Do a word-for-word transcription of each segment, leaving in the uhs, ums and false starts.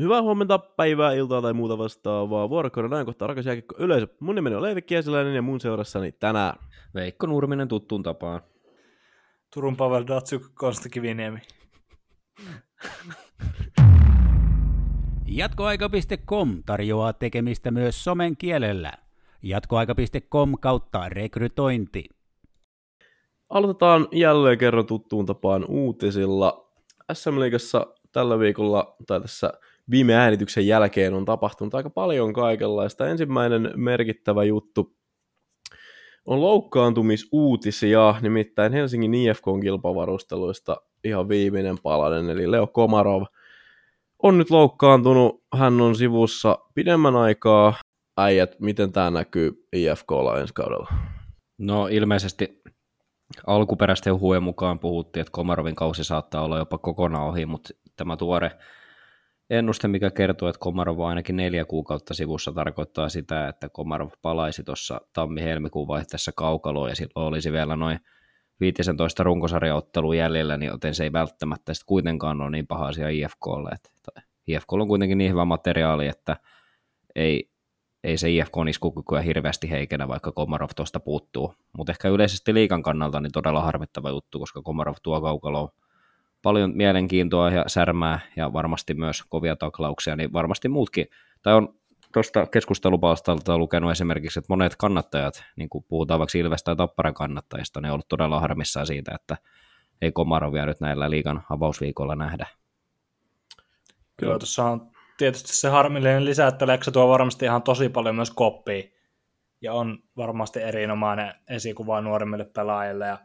Hyvää huomenta, päivää, iltaa tai muuta vastaavaa. Vuorokauden ajan kohtaa rakas jääkiekko yleisö. Mun nimeni on Leevi Kiesiläinen ja mun seurassani tänään Veikko Nurminen tuttuun tapaan. Turun Pavel Datsuk, Kosta Kiviniemi. Jatkoaika piste com tarjoaa tekemistä myös somen kielellä. Jatkoaika piste com kautta rekrytointi. Aloitetaan jälleen kerran tuttuun tapaan uutisilla. äs äm-liigassa tällä viikolla tai tässä viime äänityksen jälkeen on tapahtunut aika paljon kaikenlaista. Ensimmäinen merkittävä juttu on loukkaantumisuutisia, nimittäin Helsingin I F K:n kilpavarusteluista ihan viimeinen palanen, eli Leo Komarov on nyt loukkaantunut, hän on sivussa pidemmän aikaa. Äijät, miten tämä näkyy I F K:lla ensi kaudella? No ilmeisesti alkuperäisten huhujen mukaan puhuttiin, että Komarovin kausi saattaa olla jopa kokonaan ohi, mutta tämä tuore ennuste, mikä kertoo, että Komarov on ainakin neljä kuukautta sivussa, tarkoittaa sitä, että Komarov palaisi tuossa tammi-helmikuun vaihteessa kaukaloon ja silloin olisi vielä noin viisitoista runkosarjaottelua jäljellä, niin joten se ei välttämättä sitten kuitenkaan ole niin paha asia I F K:lle. I F K on kuitenkin niin hyvä materiaali, että ei, ei se I F K:n iskukykyä hirveästi heikenä, vaikka Komarov tuosta puuttuu. Mutta ehkä yleisesti liigan kannalta niin todella harmittava juttu, koska Komarov tuo kaukaloon paljon mielenkiintoa ja särmää ja varmasti myös kovia taklauksia, niin varmasti muutkin. Tai on tuosta keskustelupalstalta lukenut esimerkiksi, että monet kannattajat, niin kuin puhutaan vaikka Ilves tai Tapparan kannattajista, ne on ollut todella harmissaan siitä, että ei Komarovia nyt näillä liigan avausviikolla nähdä. Kyllä, tuossa on tietysti se harmillinen lisä, että Leksa tuo varmasti ihan tosi paljon myös koppia ja on varmasti erinomainen esikuva nuoremmille pelaajille ja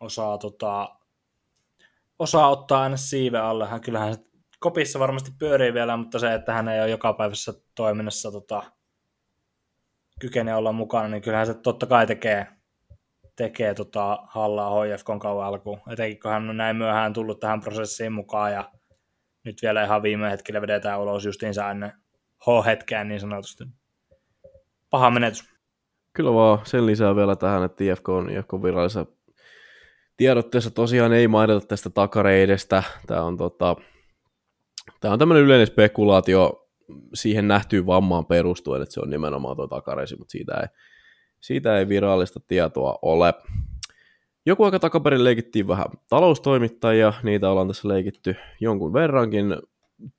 osaa tota... Osaa ottaa aina siiven alle. Hän kyllähän kopissa varmasti pyörii vielä, mutta se, että hän ei ole jokapäiväisessä toiminnassa tota, kykene olla mukana, niin kyllähän se totta kai tekee, tekee tota, hallaa H F K:n kauan alkuun. Etenkin kun hän on näin myöhään tullut tähän prosessiin mukaan ja nyt vielä ihan viime hetkellä vedetään ulos justiinsa ennen H-hetkään niin sanotusti. Paha menetys. Kyllä vaan. Sen lisää vielä tähän, että I F K on I F K:n virallisessa tiedotteessa tosiaan ei mainita tästä takareidestä. Tämä on, tota, tämä on tämmöinen yleinen spekulaatio siihen nähtyyn vammaan perustuen, että se on nimenomaan tuo takareisi, mutta siitä ei, siitä ei virallista tietoa ole. Joku aika takaperin leikittiin vähän taloustoimittajia, niitä ollaan tässä leikitty jonkun verrankin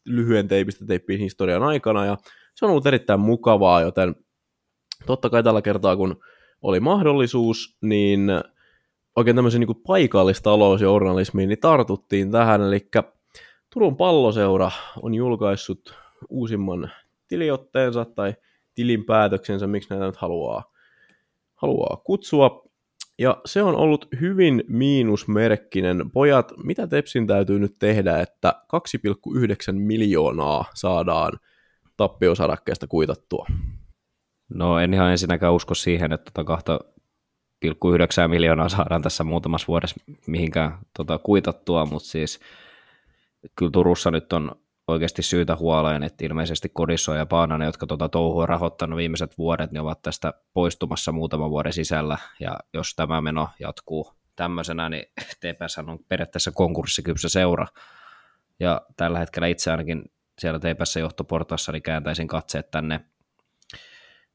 lyhyen teipistä teippiin historian aikana, ja se on ollut erittäin mukavaa, joten totta kai tällä kertaa, kun oli mahdollisuus, niin oikein tämmöisen niin kuin paikallistaloujournalismiin, niin tartuttiin tähän, eli Turun palloseura on julkaissut uusimman tiliotteensa tai tilinpäätöksensä, miksi näitä nyt haluaa, haluaa kutsua, ja se on ollut hyvin miinusmerkkinen. Pojat, mitä Tepsin täytyy nyt tehdä, että kaksi pilkku yhdeksän miljoonaa saadaan tappiosarakkeesta kuitattua? No en ihan ensinnäkään usko siihen, että tota kahta yhdeksän miljoonaa saadaan tässä muutamassa vuodessa mihinkään tota, kuitattua, mutta siis kyllä Turussa nyt on oikeasti syytä huoleen, että ilmeisesti Kodisso ja Paananen, jotka tota touhua rahoittanut viimeiset vuodet, ne ovat tästä poistumassa muutaman vuoden sisällä, ja jos tämä meno jatkuu tämmöisenä, niin T P S on periaatteessa konkurssikypsä seura, ja tällä hetkellä itse ainakin siellä T P S johtoportaassa niin kääntäisin katseet tänne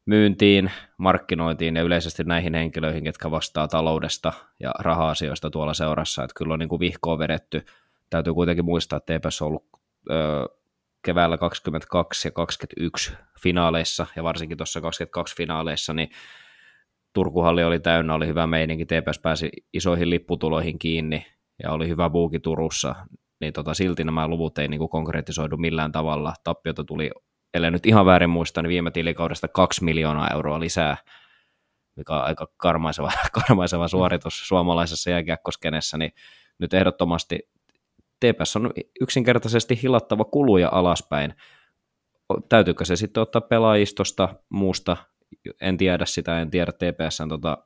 myyntiin, markkinointiin ja yleisesti näihin henkilöihin, ketkä vastaa taloudesta ja raha-asioista tuolla seurassa. Että kyllä on niin kuin vihkoa vedetty. Täytyy kuitenkin muistaa, että T P S on ollut ö, keväällä kaksikymmentäkaksi ja kaksikymmentäyksi finaaleissa ja varsinkin tuossa kaksikymmentäkaksi finaaleissa, niin Turkuhalli oli täynnä, oli hyvä meininki, T P S pääsi isoihin lipputuloihin kiinni ja oli hyvä buuki Turussa, niin tota, silti nämä luvut ei niin kuin konkretisoidu millään tavalla. Tappiota tuli, ellei nyt ihan väärin muista, niin viime tilikaudesta kaksi miljoonaa euroa lisää, mikä on aika karmaiseva, karmaiseva suoritus suomalaisessa jääkiekkoskenessä, niin nyt ehdottomasti T P S on yksinkertaisesti hilattava kuluja alaspäin. Täytyykö se sitten ottaa pelaajistosta, muusta? En tiedä sitä, en tiedä T P S:n tota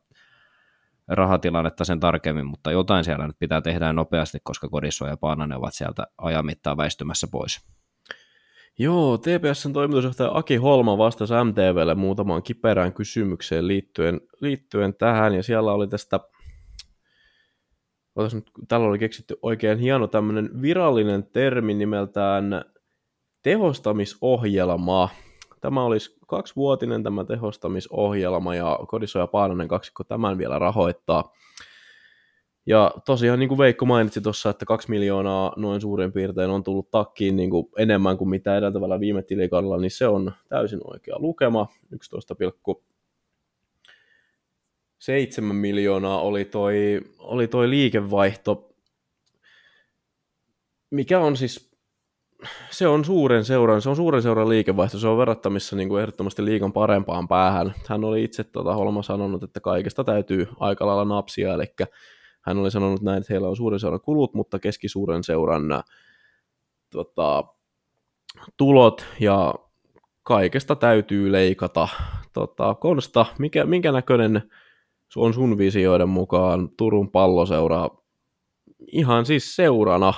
rahatilannetta sen tarkemmin, mutta jotain siellä nyt pitää tehdä nopeasti, koska Kodisso ja Paananen ovat sieltä ajan mittaan väistymässä pois. Joo, T P S:n toimitusjohtaja Aki Holma vastasi M T V:lle muutamaan kiperään kysymykseen liittyen, liittyen tähän, ja siellä oli tästä, nyt, täällä oli keksitty oikein hieno tämmöinen virallinen termi nimeltään tehostamisohjelmaa. Tämä olisi kaksivuotinen tämä tehostamisohjelma ja Kodiso ja Paanonen kaksikko tämän vielä rahoittaa. Ja tosiaan niin kuin Veikko mainitsi tuossa, että kaksi miljoonaa noin suurin piirtein on tullut takkiin niin kuin enemmän kuin mitä edeltävällä viime tilikaudella, niin se on täysin oikea lukema. yksitoista pilkku seitsemän miljoonaa oli toi, oli toi liikevaihto, mikä on siis, se on suuren seuran, se on suuren seuran liikevaihto, se on verrattamissa niin kuin ehdottomasti liigan parempaan päähän. Hän oli itse tuota, Holma sanonut, että kaikesta täytyy aika lailla napsia, eli hän oli sanonut näin, että heillä on suuren seuran kulut, mutta keskisuuren seuran tota, tulot ja kaikesta täytyy leikata. Tota, Konsta, mikä, minkä näköinen on sun visioiden mukaan Turun palloseura ihan siis seurana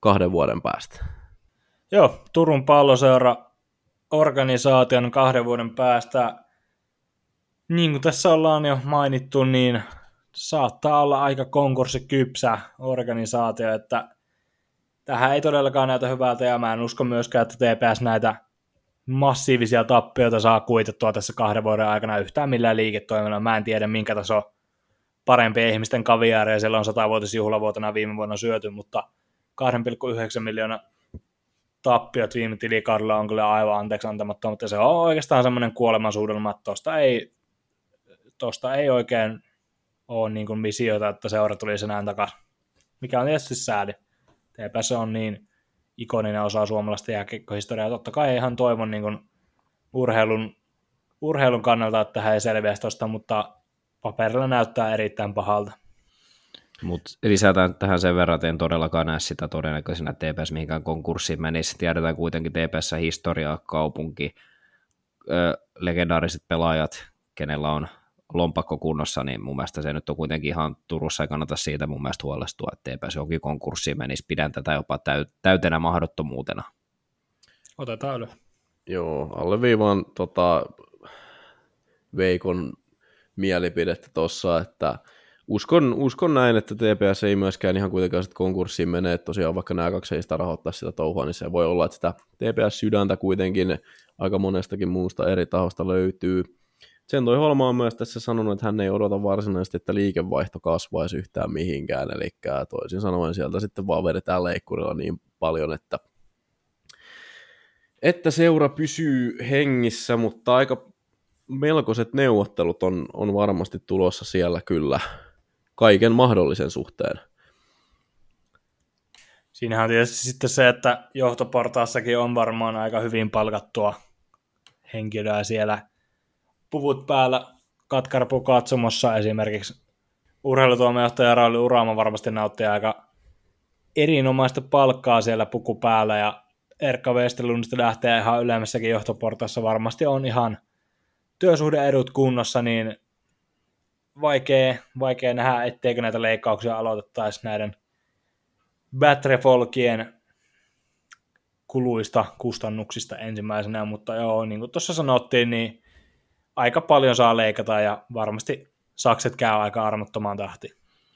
kahden vuoden päästä? Joo, Turun palloseura organisaation kahden vuoden päästä, niin kuin tässä ollaan jo mainittu, niin saattaa olla aika konkurssikypsä organisaatio, että tähän ei todellakaan näytä hyvältä ja mä en usko myöskään, että T P S näitä massiivisia tappioita saa kuitettua tässä kahden vuoden aikana yhtään millään liiketoiminnalla. Mä en tiedä minkä taso parempia ihmisten kaviaareja siellä on satavuotisjuhlavuotena viime vuonna syöty, mutta kaksi pilkku yhdeksän miljoonaa tappiot viime tilikaudella on kyllä aivan anteeksi antamatta, mutta se on oikeastaan semmoinen kuolemansuudelma, että tuosta ei, tuosta ei oikein ole niin kuin visiota, että seura tuli sen ajan takaisin, mikä on tietysti sääli. T P S on niin ikoninen osa suomalaista jääkiekkohistoriaa. Totta kai ihan toivon niin kuin urheilun, urheilun kannalta, että hän ei selviäisi tuosta, mutta paperilla näyttää erittäin pahalta. Mutta lisätään tähän sen verran, että en todellakaan näe sitä todennäköisenä, että T P S mihinkään konkurssiin menisi. Tiedetään kuitenkin T P S historiaa, kaupunki, ö, legendaariset pelaajat, kenellä on lompakko kunnossa, niin mun mielestä se nyt on kuitenkin ihan Turussa, ei kannata siitä mun mielestä huolestua, että T P S johonkin konkurssiin menisi. Pidän tätä jopa täytenä mahdottomuutena. Otetaan ylös. Joo, alleviivaan tota, Veikon mielipidettä tuossa, että Uskon, uskon näin, että T P S ei myöskään ihan kuitenkaan konkurssiin mene, että tosiaan vaikka nämä kaksi ei sitä rahoittaa sitä touhua, niin se voi olla, että sitä T P S-sydäntä kuitenkin aika monestakin muusta eri tahosta löytyy. Sen toi Holma on myös tässä sanonut, että hän ei odota varsinaisesti, että liikevaihto kasvaisi yhtään mihinkään, eli toisin sanoen sieltä sitten vaan vedetään leikkurilla niin paljon, että, että seura pysyy hengissä, mutta aika melkoiset neuvottelut on, on varmasti tulossa siellä kyllä. Kaiken mahdollisen suhteen. Siinähän on tietysti sitten se, että johtoportaassakin on varmaan aika hyvin palkattua henkilöä siellä. Puvut päällä katkarpu katsomossa esimerkiksi. Urheilutoimenjohtaja Rauli Uraama varmasti nautti aika erinomaista palkkaa siellä puku päällä. Ja Erkka Westerlundista lähtee ihan ylemmässäkin johtoportaassa varmasti on ihan työsuhde-edut kunnossa, niin Vaikea, vaikea nähdä, etteikö näitä leikkauksia aloitettaisi näiden Batrefolkien kuluista, kustannuksista ensimmäisenä, mutta joo, niin kuin tuossa sanottiin, niin aika paljon saa leikata ja varmasti sakset käy aika armottomaan tahtiin.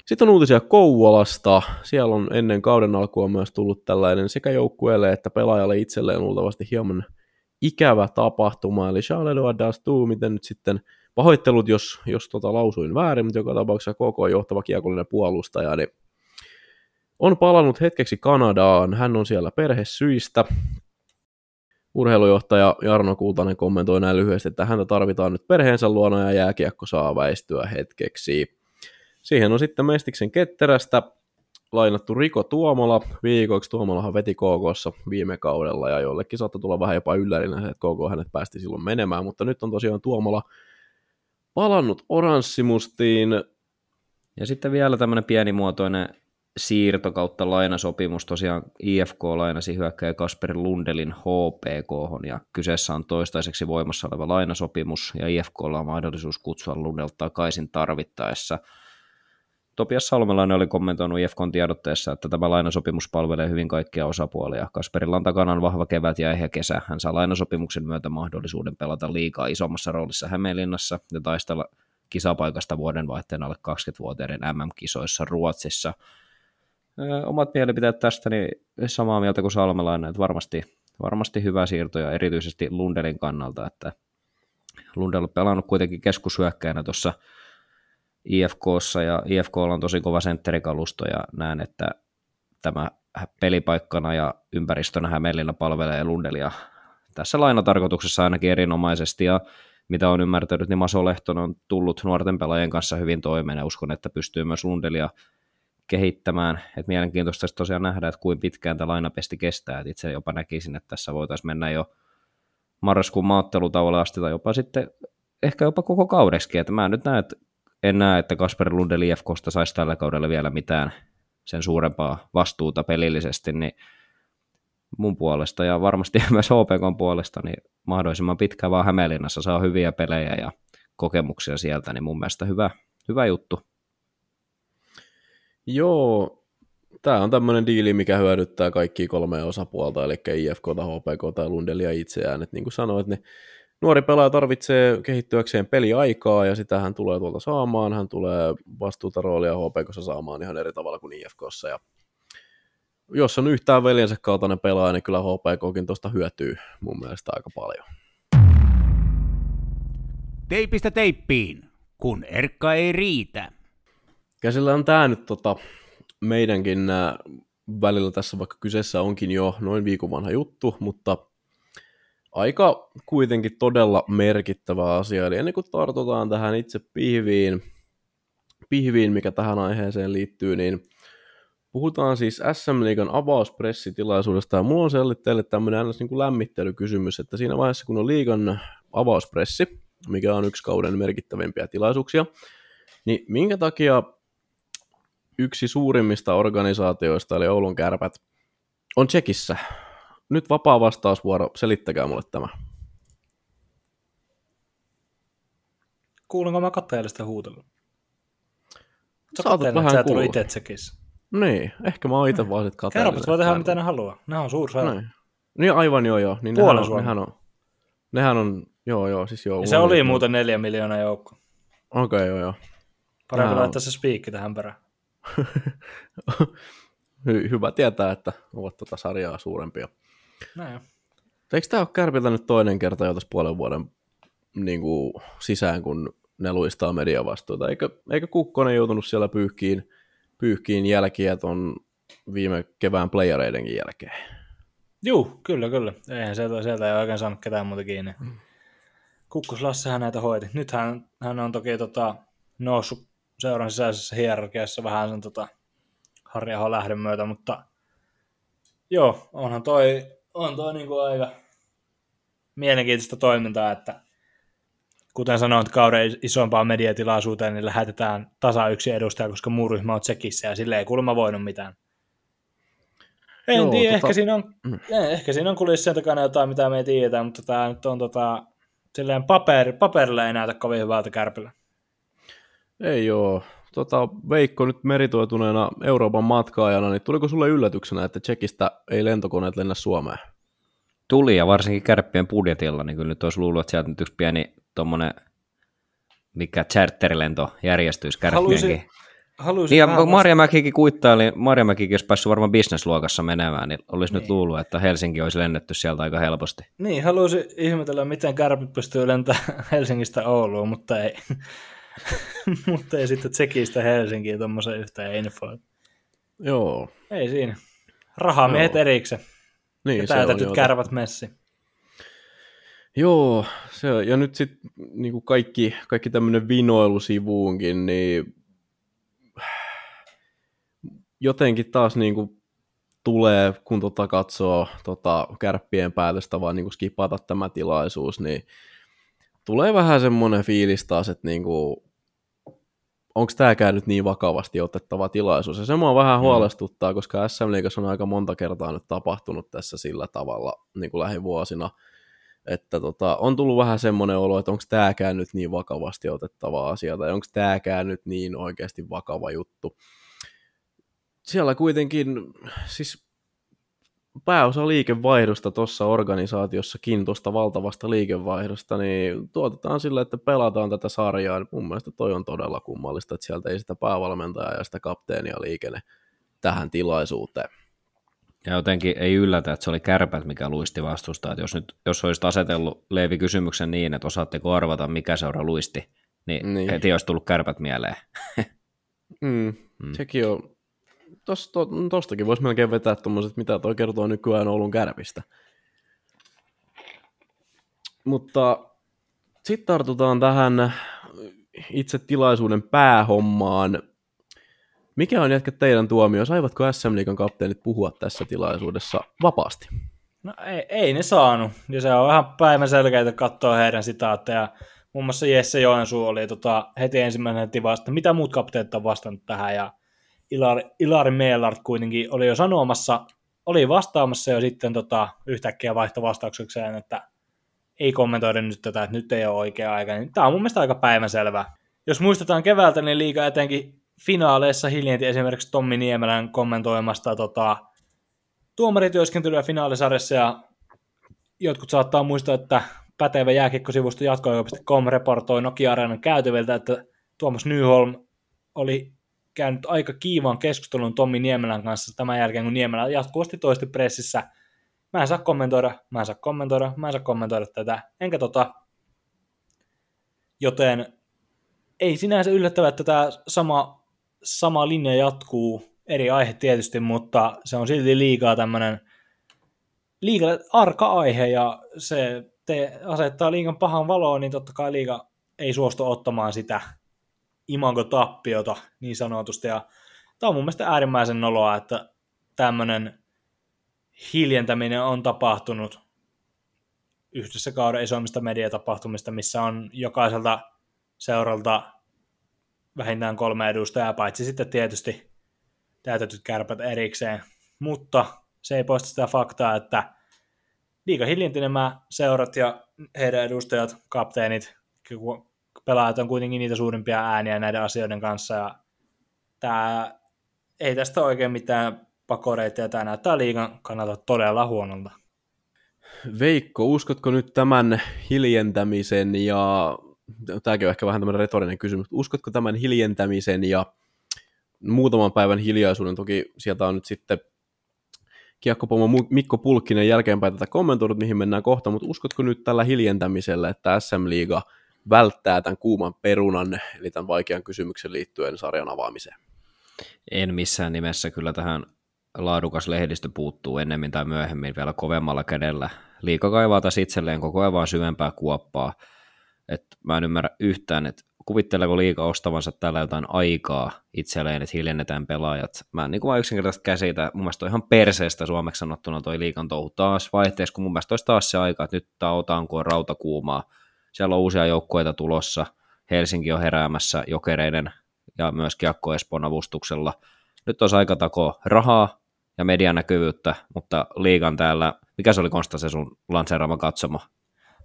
Sitten on uutisia Kouvolasta. Siellä on ennen kauden alkua myös tullut tällainen sekä joukkueelle että pelaajalle itselleen luultavasti hieman ikävä tapahtuma, eli Charles Doidastuu, miten nyt sitten pahoittelut, jos, jos tota lausuin väärin, mutta joka tapauksessa koko johtava kiekollinen puolustaja, niin on palannut hetkeksi Kanadaan. Hän on siellä perhesyistä. Urheilujohtaja Jarno Kultanen kommentoi näin lyhyesti, että häntä tarvitaan nyt perheensä luona ja jääkiekko saa väistyä hetkeksi. Siihen on sitten Mestiksen Ketterästä lainattu Riko Tuomola viikoiksi. Tuomolahan veti K K:ssa viime kaudella ja jollekin saattaa tulla vähän jopa yllärinä, että K K hänet päästi silloin menemään, mutta nyt on tosiaan Tuomola palannut oranssimustiin. Ja sitten vielä tämmöinen pienimuotoinen siirto kautta lainasopimus. Tosiaan I F K lainasi hyökkäjä Kasper Lundelin H P K:hon ja kyseessä on toistaiseksi voimassa oleva lainasopimus ja I F K:lla on mahdollisuus kutsua Lundel takaisin tarvittaessa. Topias Salmelainen oli kommentoinut I F K:n tiedotteessa, että tämä lainasopimus palvelee hyvin kaikkia osapuolia. Kasperilla on takanaan vahva kevät ja ehjä kesä. Hän saa lainasopimuksen myötä mahdollisuuden pelata liikaa isommassa roolissa Hämeenlinnassa ja taistella kisapaikasta vuodenvaihteen alle kaksikymmentävuotiaiden M M-kisoissa Ruotsissa. Omat mielipiteet tästä, niin samaa mieltä kuin Salmelainen, että varmasti, varmasti hyvä siirto ja erityisesti Lundelin kannalta, että Lundell on pelannut kuitenkin keskushyökkäjänä tuossa IFKssa ja IFKlla on tosi kova sentterikalusto ja näen, että tämä pelipaikkana ja ympäristönä Hämeenlinna palvelee Lundelia tässä lainatarkoituksessa ainakin erinomaisesti ja mitä on ymmärtänyt, niin Maso Lehtonen on tullut nuorten pelaajien kanssa hyvin toimeen ja uskon, että pystyy myös Lundelia kehittämään. Et mielenkiintoista tosiaan nähdä, että kuinka pitkään tämä lainapesti kestää. Et itse jopa näkisin, että tässä voitaisiin mennä jo marraskuun maattelutauolle asti tai jopa sitten, ehkä jopa koko kaudeksikin. Et mä nyt näen, että en näe, että Kasper Lundell I F K:sta saisi tällä kaudella vielä mitään sen suurempaa vastuuta pelillisesti, niin mun puolesta ja varmasti myös H P K:n puolesta, niin mahdollisimman pitkään vaan Hämeenlinnassa saa hyviä pelejä ja kokemuksia sieltä, niin mun mielestä hyvä, hyvä juttu. Joo, tämä on tämmöinen diili, mikä hyödyttää kaikkia kolmea osapuolta, eli I F K, H P K tai Lundelia itseään, että niin kuin sanoit, niin nuori pelaaja tarvitsee kehittyäkseen peliaikaa ja sitä hän tulee tuolta saamaan, hän tulee vastuuta roolia H P K:ssa saamaan ihan eri tavalla kuin I F K:ssa ja jos on yhtään veljensä kaltainen pelaaja, niin kyllä H P K:kin tuosta hyötyy mun mielestä aika paljon. Teipistä teippiin, kun erkka ei riitä. Käsillä on tämä nyt tota, meidänkin välillä tässä, vaikka kyseessä onkin jo noin viikon vanha juttu, mutta aika kuitenkin todella merkittävä asia. Eli ennen kuin tartutaan tähän itse pihviin, pihviin mikä tähän aiheeseen liittyy, niin puhutaan siis S M-liigan avauspressitilaisuudesta, ja mulla on teille tämmöinen niin lämmittelykysymys, että siinä vaiheessa, kun on liigan avauspressi, mikä on yksi kauden merkittävimpiä tilaisuuksia, niin minkä takia yksi suurimmista organisaatioista, eli Oulun Kärpät, on Tsekissä? Nyt vapaa vastausvuoro, selittäkää mulle tämä. Kuulenko mä kattajalle sitä huutelua? Sä kattelun, että sä et ole itse Tsekissä. Niin, ehkä mä oon itse vaan sit katselen. Kärpät voi tehdä mitä ne haluaa, ne on suursairaat. Niin aivan joo joo, niin nehän on, nehän on, nehän on, joo joo, siis joo. Ja se oli muuten neljä miljoonaa joukko. Okei okay, joo joo. Parempi laittaa se spiikki tähän perään. Hy- hyvä tietää, että ovat tuota sarjaa suurempia. Näin jo. Eikö tää ole Kärpiltä nyt toinen kerta jo tässä puolen vuoden niin kuin, sisään, kun ne luistaa mediavastuuta? Eikö, eikö Kukkonen joutunut siellä pyyhkiin? pyyhkiin jälkiä tuon viime kevään playereidenkin jälkeen. Juu, kyllä, kyllä. Eihän sieltä, sieltä ei oikein saanut ketään muuta kiinni. Kukkoslassihan näitä hoiti. Nyt hän, hän on toki tota, noussut seuran sisäisessä hierarkiassa vähän sen tota, Harri Ahon lähdön myötä, mutta joo, onhan toi, on toi niinku aika mielenkiintoista toimintaa, että kuten sanoin, että kauden isompaan mediatilaisuuteen, niin lähetetään tasa yksi edustaja, koska muu ryhmä on Tsekissä, ja sille ei kuulemma voinut mitään. En Joo, tiedä, tota... ehkä, siinä on, mm. ehkä siinä on kulissien takana jotain, mitä me ei tiedetä, mutta tämä nyt on tota, silleen paperi, paperilla ei näytä kovin hyvältä Kärpillä. Ei joo. Tota, Veikko nyt meritoituneena Euroopan matkaajana, niin tuliko sulle yllätyksenä, että Tsekistä ei lentokoneet lennä Suomeen? Tuli, ja varsinkin Kärppien budjetilla, niin kyllä nyt olisi luullut, että sieltä nyt yksi pieni tuommoinen, mikä charterlento järjestyisi Kärppienkin. Haluaisin. Niin, ja Marjamäkikin kuittaili, Marjamäkikin olisi päässyt varmaan bisnesluokassa menemään, niin olisi niin. Nyt luullut, että Helsinki olisi lennetty sieltä aika helposti. Niin, haluaisin ihmetellä, miten Kärpit pystyy lentämään Helsingistä Ouluun, mutta ei, mutta ei sitten Tsekistä Helsinkiin tuommoisen yhtään infoa. Joo. Ei siinä. Rahamiehet erikseen. Niin, se on jo. Kärpät messi. Joo, se, ja nyt sitten niinku kaikki, kaikki tämmöinen vinoilu sivuunkin, niin jotenkin taas niinku tulee, kun tota katsoo tota Kärppien päätöstä, vaan niinku skipata tämä tilaisuus, niin tulee vähän semmoinen fiilis taas, että niinku, onko tämäkään nyt niin vakavasti otettava tilaisuus. Ja se mua vähän huolestuttaa, koska S M-liigassa on aika monta kertaa nyt tapahtunut tässä sillä tavalla niinku lähivuosina, että tota, on tullut vähän semmoinen olo, että onko tämäkään nyt niin vakavasti otettava asia, tai onko tämäkään nyt niin oikeasti vakava juttu. Siellä kuitenkin, siis pääosa liikevaihdosta tuossa organisaatiossakin, tuosta valtavasta liikevaihdosta, niin tuotetaan sillä, että pelataan tätä sarjaa. Mun mielestä toi on todella kummallista, että sieltä ei sitä päävalmentajaa ja sitä kapteenia liikene tähän tilaisuuteen. Ja jotenkin ei yllätä, että se oli Kärpät, mikä luisti vastustaa. Jos, nyt, jos olisit asetellut Leevi kysymyksen niin, että osaatteko arvata, mikä seura luisti, niin, niin. heti olisi tullut Kärpät mieleen. mm, mm. Sekin on. Tuostakin Tost, to, voisi melkein vetää tuommoiset, mitä toi kertoo nykyään Oulun Kärpistä. Mutta sitten tartutaan tähän itse tilaisuuden päähommaan. Mikä on jätkä teidän tuomio? Saivatko S M-liigan kapteenit puhua tässä tilaisuudessa vapaasti? No ei, ei ne saanut. Ja se on ihan päivänselkeitä katsoa heidän sitaatteja. Muun muassa Jesse Joensuu oli tota, heti ensimmäinen tivasta, mitä muut kapteenit on vastannut tähän. Ja Ilari, Ilari Meelart kuitenkin oli jo sanomassa, oli vastaamassa jo sitten tota, yhtäkkiä vaihto vastauksekseen, että ei kommentoida nyt tätä, että nyt ei ole oikea aika. Tämä on mun mielestä aika päivänselvää. Jos muistetaan keväältä, niin liiga etenkin finaaleissa hiljenti esimerkiksi Tommi Niemelän kommentoimasta tota, tuomarityöskentelyä finaalisarjassa, ja jotkut saattaa muistaa, että pätevä jääkiekkosivusto jatkoaika piste com raportoi Nokia-areenan käytäviltä, että Tuomas Nyholm oli käynyt aika kiivan keskustelun Tommi Niemelän kanssa tämän jälkeen, kun Niemelä jatkuvasti toisti pressissä, mä en saa kommentoida, mä en saa kommentoida, mä en saa kommentoida tätä, enkä tota, joten ei sinänsä yllättävää, että tämä sama Sama linja jatkuu, eri aihe tietysti, mutta se on silti liikaa tämmöinen liiga arka aihe, ja se te asettaa liigan pahan valoon, niin totta kai liiga ei suostu ottamaan sitä imago-tappiota niin sanotusti. Ja tämä on mun mielestä äärimmäisen noloa, että tämmöinen hiljentäminen on tapahtunut yhdessä kauden isoimmista mediatapahtumista, missä on jokaiselta seuralta vähintään kolme edustajaa, paitsi sitten tietysti täytetyt Kärpät erikseen. Mutta se ei poista sitä faktaa, että liiga hiljenti nämä seurat ja heidän edustajat, kapteenit, pelaajat on kuitenkin niitä suurimpia ääniä näiden asioiden kanssa. Ja tämä, ei tästä oikein mitään pakoreita, ja tämä näyttää liigan kannalta todella huonolta. Veikko, uskotko nyt tämän hiljentämisen ja... Tämäkin on ehkä vähän tämmöinen retorinen kysymys. Uskotko tämän hiljentämisen ja muutaman päivän hiljaisuuden? Toki sieltä on nyt sitten Kiekkopomo Mikko Pulkkinen jälkeenpäin tätä kommentoidut, mihin mennään kohta, mutta uskotko nyt tällä hiljentämisellä, että S M-liiga välttää tämän kuuman perunan, eli tämän vaikean kysymyksen liittyen sarjan avaamiseen? En missään nimessä. Kyllä tähän laadukas lehdistö puuttuu ennemmin tai myöhemmin vielä kovemmalla kädellä. Liiga kaivaa tässä itselleen koko ajan vaan syvempää kuoppaa. Että mä en ymmärrä yhtään, että kuvitteleeko liiga ostavansa täällä jotain aikaa itselleen, että hiljennetään pelaajat. Mä en niin kuin vaan yksinkertaisesti käsitä, mun mielestä on ihan perseestä suomeksi sanottuna toi liigan touhu taas vaihteessa, kun mun mielestä olisi taas se aika, että nyt tää otanko on rautakuumaa. Siellä on uusia joukkueita tulossa, Helsinki on heräämässä jokereiden ja myös Kiekko Espoon avustuksella. Nyt olisi aika takoa rahaa ja medianäkyvyyttä, mutta liigan täällä, mikä se oli Konsta se sun lanseeraama katsomo?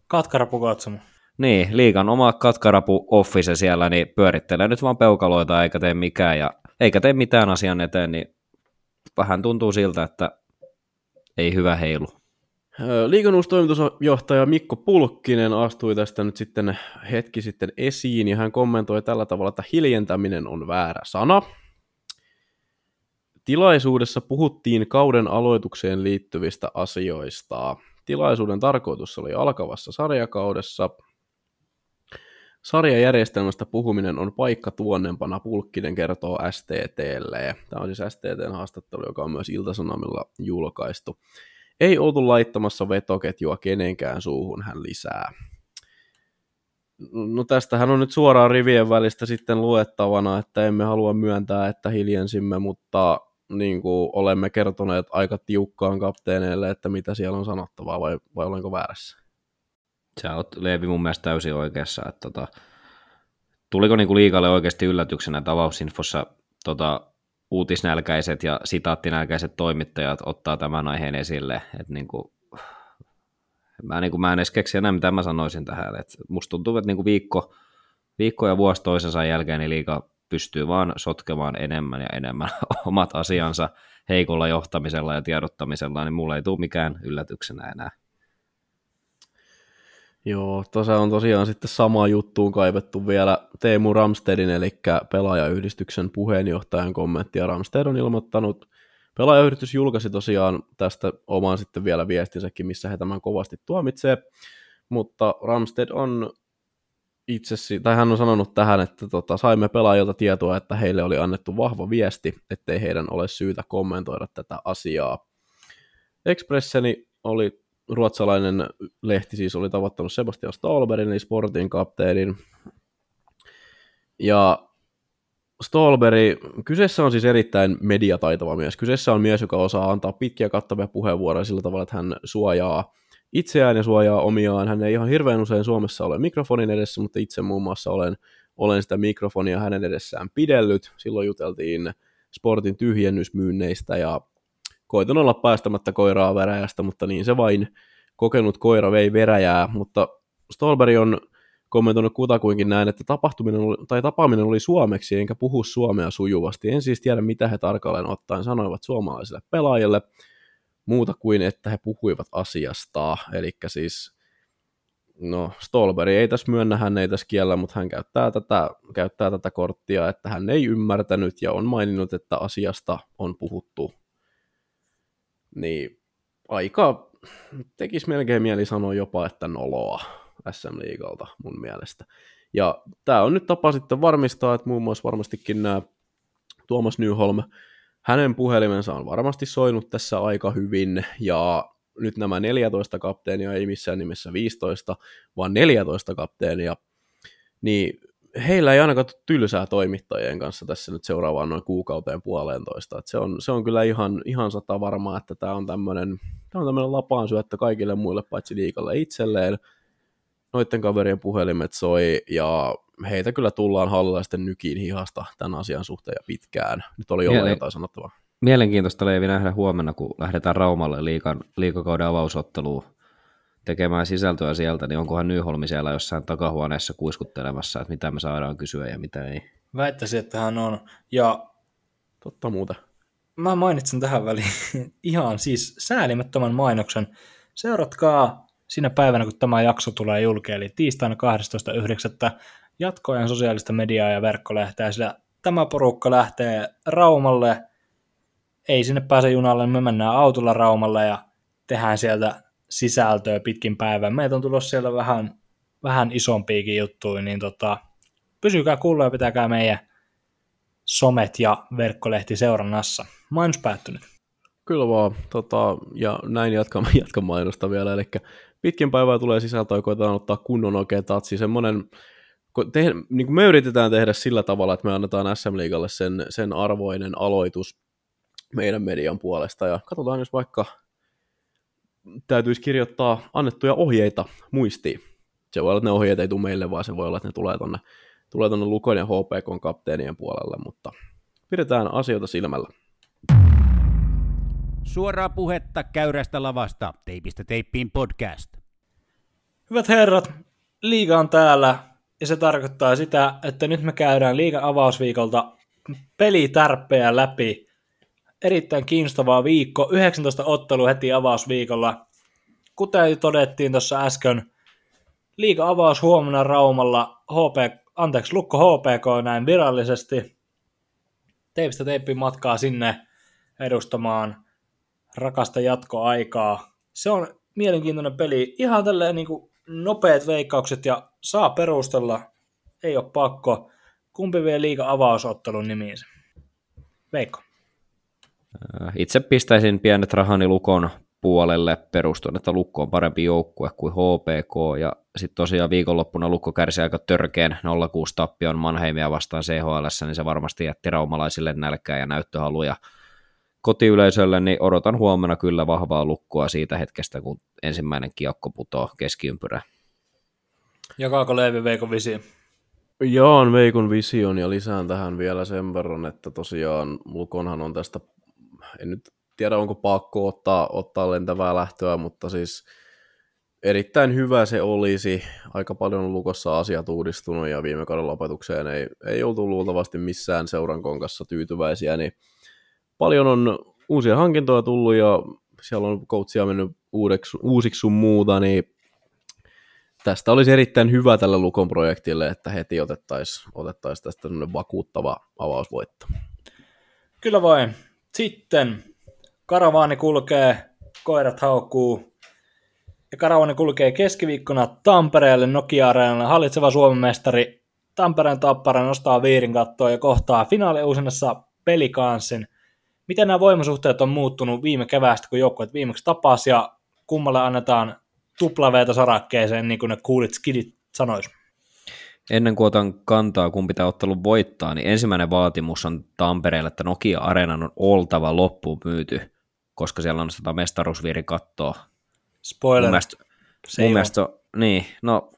Katkarapu katsomo. Niin, liigan oma katkarapu-office siellä, niin pyörittelee nyt vaan peukaloita eikä tee mikään ja eikä tee mitään asian eteen, niin vähän tuntuu siltä, että ei hyvä heilu. Liigan uusi toimitusjohtaja Mikko Pulkkinen astui tästä nyt sitten hetki sitten esiin ja hän kommentoi tällä tavalla, että hiljentäminen on väärä sana. Tilaisuudessa puhuttiin kauden aloitukseen liittyvistä asioista. Tilaisuuden tarkoitus oli alkavassa sarjakaudessa. Sarjajärjestelmästä puhuminen on paikka tuonnempana, Pulkkinen kertoo S T T:lle. Tämä on siis S T T:n haastattelu, joka on myös Ilta-Sanomilla julkaistu. Ei oltu laittamassa vetoketjua kenenkään suuhun, hän lisää. No tästähän on nyt suoraan rivien välistä sitten luettavana, että emme halua myöntää, että hiljensimme, mutta niin kuin olemme kertoneet aika tiukkaan kapteeneille, että mitä siellä on sanottavaa, vai, vai olenko väärässä? Sä oot, Leevi, mun mielestä täysin oikeassa. Että tota, tuliko niinku liigalle oikeasti yllätyksenä, että avausinfossa tota, uutisnälkäiset ja sitaattinälkäiset toimittajat ottaa tämän aiheen esille? Et niinku, mä, niinku, mä en edes keksi enää, mitä mä sanoisin tähän. Et musta tuntuu, että niinku viikko, viikko ja vuosi toisensa jälkeen niin liiga pystyy vaan sotkemaan enemmän ja enemmän omat asiansa heikolla johtamisella ja tiedottamisella, niin mulla ei tule mikään yllätyksenä enää. Joo, tuossa on tosiaan sitten samaan juttuun kaivettu vielä Teemu Ramstedin, eli pelaajayhdistyksen puheenjohtajan kommentti, ja Ramsted on ilmoittanut Pelaajayritys julkaisi tosiaan tästä oman sitten vielä viestinsäkin, missä he tämän kovasti tuomitsee, mutta Ramstedt on itse, tai hän on sanonut tähän, että tota, saimme pelaajilta tietoa, että heille oli annettu vahva viesti, ettei heidän ole syytä kommentoida tätä asiaa. Expresseni oli ruotsalainen lehti, siis oli tavoittanut Sebastian Stolbergin, eli Sportin kapteenin. Ja Stolberg, kyseessä on siis erittäin mediataitava mies. Kyseessä on mies, joka osaa antaa pitkiä kattavia puheenvuoroja sillä tavalla, että hän suojaa itseään ja suojaa omiaan. Hän ei ihan hirveän usein Suomessa ole mikrofonin edessä, mutta itse muun muassa olen, olen sitä mikrofonia hänen edessään pidellyt. Silloin juteltiin Sportin tyhjennysmyynneistä ja koitan olla päästämättä koiraa veräjästä, mutta niin se vain kokenut koira vei veräjää. Mutta Stolberg on kommentoinut kutakuinkin näin, että tapahtuminen oli, tai tapaaminen oli suomeksi, enkä puhu suomea sujuvasti. En siis tiedä, mitä he tarkalleen ottaen sanoivat suomalaisille pelaajille, muuta kuin, että he puhuivat asiasta. Eli siis, no, Stolberg ei tässä myönnä, hän ei tässä kiellä, mutta hän käyttää tätä, käyttää tätä korttia, että hän ei ymmärtänyt ja on maininnut, että asiasta on puhuttu. Niin aika tekisi melkein mieli sanoa jopa, että noloa S M-liigalta mun mielestä. Ja tämä on nyt tapa sitten varmistaa, että muun muassa varmastikin nämä Tuomas Nyholm, hänen puhelimensa on varmasti soinut tässä aika hyvin, ja nyt nämä neljätoista kapteenia, ei missään nimessä viisitoista, vaan neljätoista kapteenia, niin heillä ei ainakaan tylsää toimittajien kanssa tässä nyt seuraavaan noin kuukauteen puoleentoista. Et se, on, se on kyllä ihan, ihan sata varmaa, että tämä on tämmöinen lapaan syöttö kaikille muille paitsi liikalle itselleen. Noiden kaverien puhelimet soi ja heitä kyllä tullaan hallilla sitten nykiin hihasta tämän asian suhteen ja pitkään. Nyt oli jollain Mielen... jotain sanottavaa. Mielenkiintoista, Leivi, nähdä huomenna, kun lähdetään Raumalle liikan, liikakauden avausotteluun tekemään sisältöä sieltä, niin onkohan Nyholmi siellä jossain takahuoneessa kuiskuttelemassa, että mitä me saadaan kysyä ja mitä ei. Väittäisin, että hän on. Ja totta muuta. Mä mainitsen tähän väliin ihan siis säälimättömän mainoksen. Seuratkaa sinä päivänä, kun tämä jakso tulee julki, eli tiistaina kahdestoista yhdeksättä jatkoajan sosiaalista mediaa ja verkkolehteä, sillä tämä porukka lähtee Raumalle. Ei sinne pääse junalle, me mennään autolla Raumalle ja tehdään sieltä sisältöä pitkin päivää. Meitä on tulossa siellä vähän, vähän isompiakin juttuja, niin tota, pysykää kuulla ja pitäkää meidän somet ja verkkolehti seurannassa. Mainos päättynyt. Kyllä vaan, tota, ja näin jatkan, jatkan mainosta vielä, eli pitkin päivää tulee sisältöä, koetaan ottaa kunnon oikein tatsi, semmoinen, te, niin me yritetään tehdä sillä tavalla, että me annetaan S M-liigalle sen, sen arvoinen aloitus meidän median puolesta, ja katsotaan, jos vaikka täytyisi kirjoittaa annettuja ohjeita muistiin. Se voi olla, että ne ohjeet ei tule meille, vaan se voi olla, että ne tulee tonne, tulee tonne Lukon ja H P K:n kapteenien puolelle, mutta pidetään asioita silmällä. Suoraa puhetta käyrästä lavasta, teipistä teippiin podcast. Hyvät herrat, liiga on täällä, ja se tarkoittaa sitä, että nyt me käydään liigan avausviikolta pelitärppejä läpi. Erittäin kiinnostava viikko, yhdeksäntoista ottelua heti avausviikolla. Kuten todettiin tuossa äsken, liiga avaus huomenna Raumalla, H P, anteeksi, Lukko H P K näin virallisesti. Teipistä teippiin matkaa sinne edustamaan rakasta jatkoaikaa. Se on mielenkiintoinen peli, ihan tälleen niin kuin nopeat veikkaukset ja saa perustella, ei ole pakko. Kumpi vie liiga avausottelun nimiinsä? Veikko. Itse pistäisin pienet rahani Lukon puolelle perustuen, että Lukko on parempi joukkue kuin H P K, ja sitten tosiaan viikonloppuna Lukko kärsi aika törkeän nolla kuusi tappion Mannheimia vastaan C H L:ssä, niin se varmasti jätti raumalaisille nälkää ja näyttöhaluja kotiyleisölle, niin odotan huomenna kyllä vahvaa Lukkoa siitä hetkestä, kun ensimmäinen kiekko putoo keskiympyrään. Jakaako Leivi Veikon vision? Jaan Veikon vision, ja lisään tähän vielä sen verran, että tosiaan Lukonhan on tästä, en nyt tiedä, onko pakko ottaa, ottaa lentävää lähtöä, mutta siis erittäin hyvä se olisi. Aika paljon Lukossa asiat uudistunut ja viime kauden lopetukseen ei, ei oltu luultavasti missään seuran konkassa tyytyväisiä. Niin paljon on uusia hankintoja tullut ja siellä on coachia mennyt uudeksi, uusiksi sun muuta, niin tästä olisi erittäin hyvä tällä Lukon projektille, että heti otettaisiin otettais tästä vakuuttava avausvoitto. Kyllä vain. Sitten Karavaani kulkee, koirat haukkuu. Ja karavaani kulkee keskiviikkona Tampereelle Nokia-areenalle. Hallitseva Suomen mestari Tampereen Tappara nostaa viirin kattoon ja kohtaa finaaliuusinnassa pelikanssin. Miten nämä voimasuhteet on muuttunut viime keväästä, kun joukkueet viimeksi tapasi ja kummalle annetaan tuplaveeto sarakkeeseen, niin kuin ne coolit skidit sanois? Ennen kuin otan kantaa, kun pitää ottelun voittaa, niin ensimmäinen vaatimus on Tampereelle, että Nokia-areenan on oltava loppuun myyty, koska siellä on sitä mestaruusviirin kattoa. Spoiler. Mun mielestä, mun mielestä, niin, no,